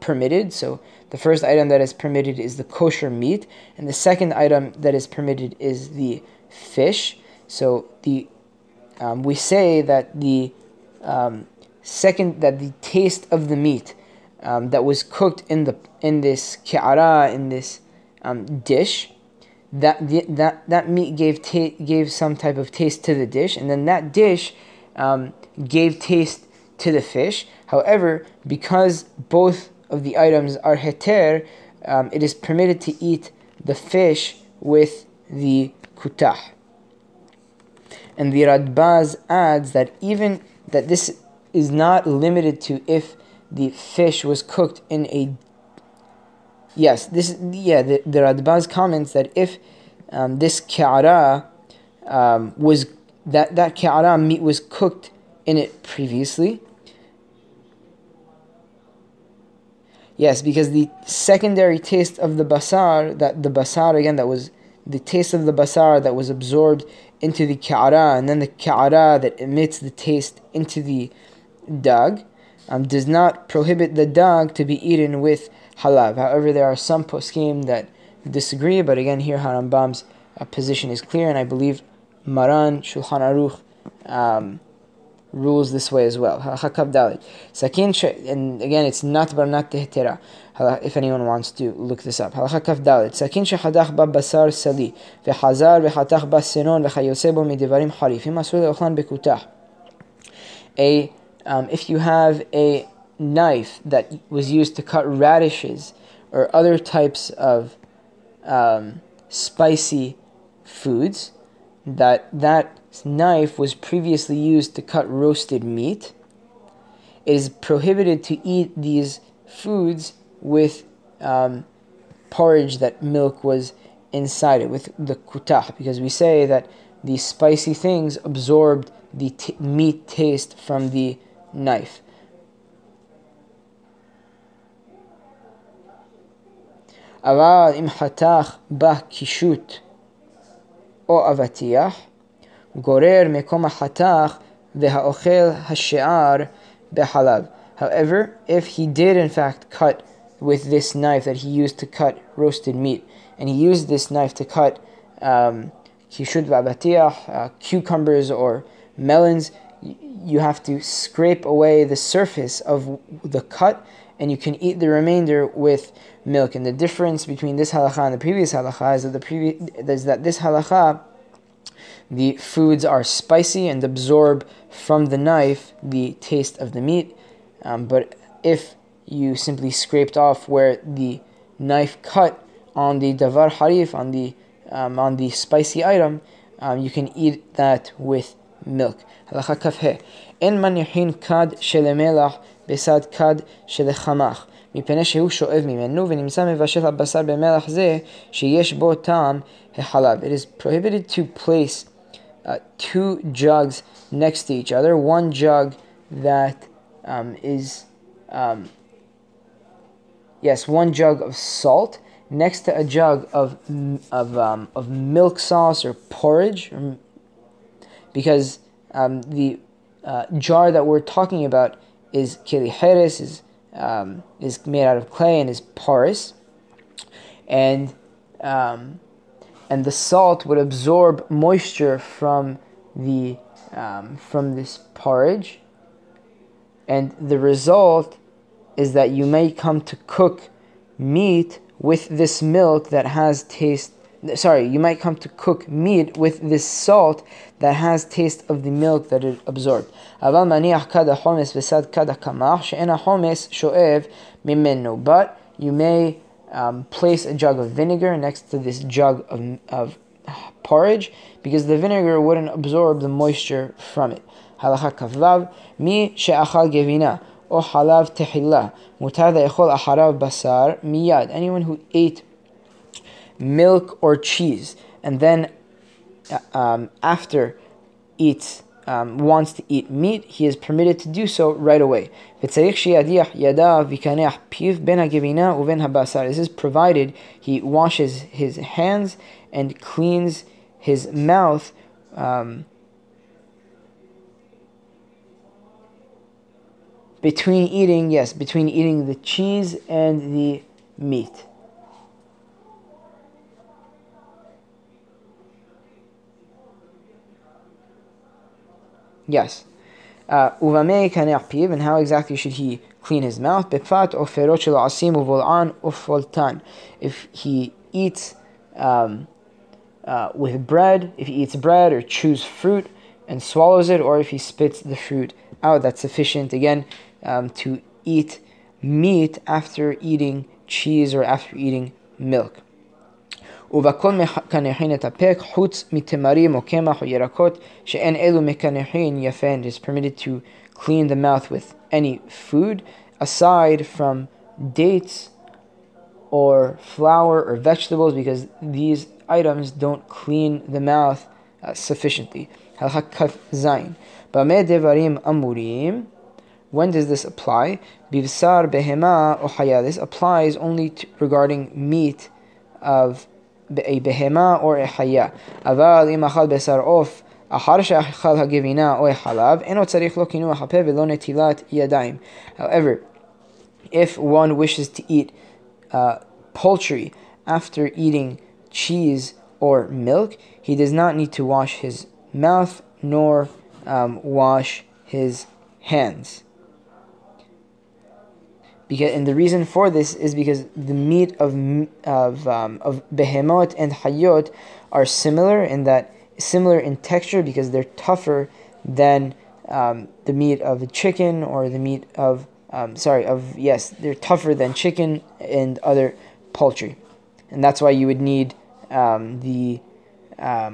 permitted. So the first item that is permitted is the kosher meat, and the second item that is permitted is the fish. So the we say that the taste of the meat that was cooked in this ke'ara, in this dish, that meat gave some type of taste to the dish, and then that dish gave taste to the fish. However, because both of the items are heter, it is permitted to eat the fish with the kutah. And the Radbaz adds that even that this is not limited to if the fish was cooked in a... The Radbaz comments that if this ka'ara was... That ka'ara meat was cooked in it previously. Yes, because the secondary taste of the basar, the taste of the basar that was absorbed into the ka'ara, and then the ka'ara that emits the taste into the dag, does not prohibit the dag to be eaten with halab. However, there are some poskim that disagree, but again, here Harambam's position is clear, and I believe Maran Shulchan Aruch rules this way as well. And again, it's not barnat tehtera, if anyone wants to look this up. If you have a knife that was used to cut radishes or other types of spicy foods, that knife was previously used to cut roasted meat, it is prohibited to eat these foods with porridge that milk was inside it, with the kutah, because we say that the spicy things absorbed the meat taste from the knife. Aval im hatach bah kishut o avatiyah gorer mekom hatach vehaochel hashe'ar behalab. However, if he did in fact cut with this knife that he used to cut roasted meat, and he used this knife to cut kishut v'abatiyah, cucumbers or melons, you have to scrape away the surface of the cut, and you can eat the remainder with milk. And the difference between this halakha and the previous halakha is that this halakha, the foods are spicy and absorb from the knife the taste of the meat. But if you simply scraped off where the knife cut on the davar harif, on the spicy item, you can eat that with milk. Halakha kafhe. En manihin kad shelemelach besad kad shelechamach. מפני שהוא שואב ממנו ונמצא מבשל הבשר במלח זה שיש בו טעם החלב. It is prohibited to place two jugs next to each other. One jug that one jug of salt next to a jug of milk sauce or porridge, because the jar that we're talking about is keli heres, is made out of clay and is porous, and the salt would absorb moisture from this porridge, and the result is that you may come to cook meat with this milk that has taste. Sorry, you might come to cook meat with this salt that has taste of the milk that it absorbed. But you may place a jug of vinegar next to this jug of porridge, because the vinegar wouldn't absorb the moisture from it. Halakha kavav mi she'achal gevina o halav tehillah mutar le'echol acharav basar miyad. Anyone who ate milk or cheese, and then after wants to eat meat, he is permitted to do so right away. This is provided he washes his hands and cleans his mouth between eating the cheese and the meat. Yes. And how exactly should he clean his mouth? If he eats with bread, if he eats bread or chews fruit and swallows it, or if he spits the fruit out, that's sufficient. Again, to eat meat after eating cheese or after eating milk. It is permitted to clean the mouth with any food aside from dates or flour or vegetables, because these items don't clean the mouth sufficiently. When does this apply? This applies only to regarding meat of a behema or a haya. However, if one wishes to eat poultry after eating cheese or milk, he does not need to wash his mouth nor wash his hands. And the reason for this is because the meat of behemot and hayot are similar in texture, because they're tougher than the meat of a chicken or the meat of they're tougher than chicken and other poultry, and that's why you would need the kinuah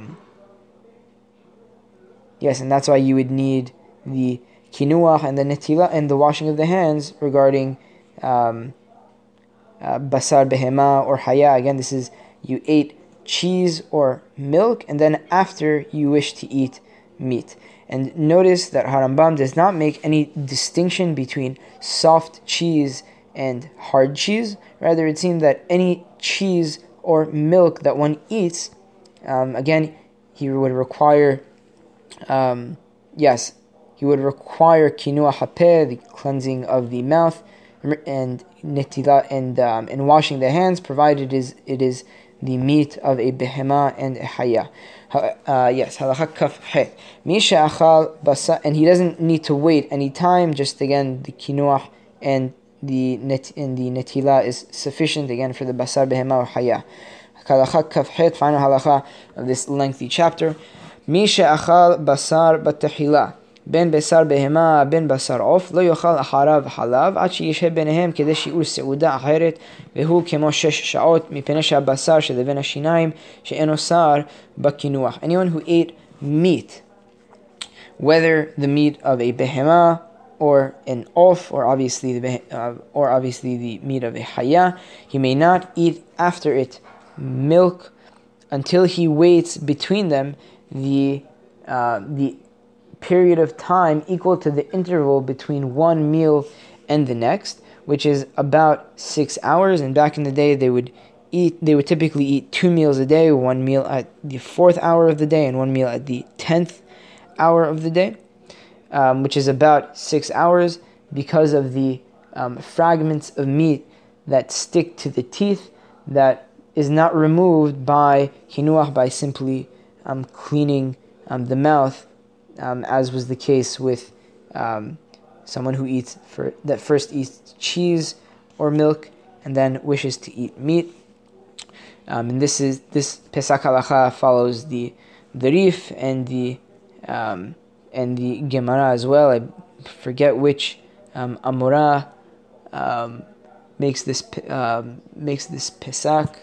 and the netilah and the washing of the hands regarding basar behema or haya. Again, this is you ate cheese or milk, and then after you wish to eat meat. And notice that Harambam does not make any distinction between soft cheese and hard cheese. Rather, it seems that any cheese or milk that one eats, he would require kinuah hapeh, the cleansing of the mouth, and netilah, and washing the hands, provided it is the meat of a behema and a haya. Halakha kaf het. Misha achal basa, and he doesn't need to wait any time. Just again, the kinuah and the netilah is sufficient again for the basar behema or haya. Halakha kaf het, final halakha of this lengthy chapter. Misha achal basar batahila. Ben basar behema, ben basar off. Lo yochal acharav halav. Achi yisheh benehem kedei shi'ur seuda acheret. Vehu kemo shesh sha'ot mipenei she'abasar she'leven hashinaim she'eno sar bakinuach. Anyone who ate meat, whether the meat of a behema or an off, or obviously the meat of a haya, he may not eat after it milk until he waits between them the period of time equal to the interval between one meal and the next, which is about 6 hours. And back in the day, they would typically eat two meals a day, one meal at the 4th hour of the day and one meal at the 10th hour of the day, which is about 6 hours, because of the fragments of meat that stick to the teeth that is not removed by kinuah, by simply cleaning the mouth, as was the case with someone who first eats cheese or milk and then wishes to eat meat. And this Pesach halacha follows the Rif and the Gemara as well. I forget which Amora makes this Pesach.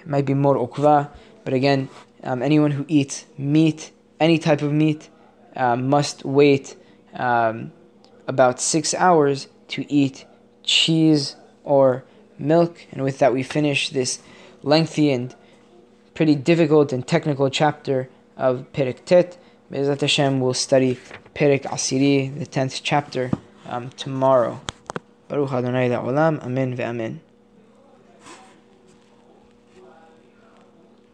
It might be Mor Ukva, but again, anyone who eats meat, any type of meat, must wait about 6 hours to eat cheese or milk. And with that, we finish this lengthy and pretty difficult and technical chapter of Perek Tet. Be'ezrat Hashem, we'll study Perek Asiri, the 10th chapter, tomorrow. Baruch Adonai La'olam, Amen ve'Amen.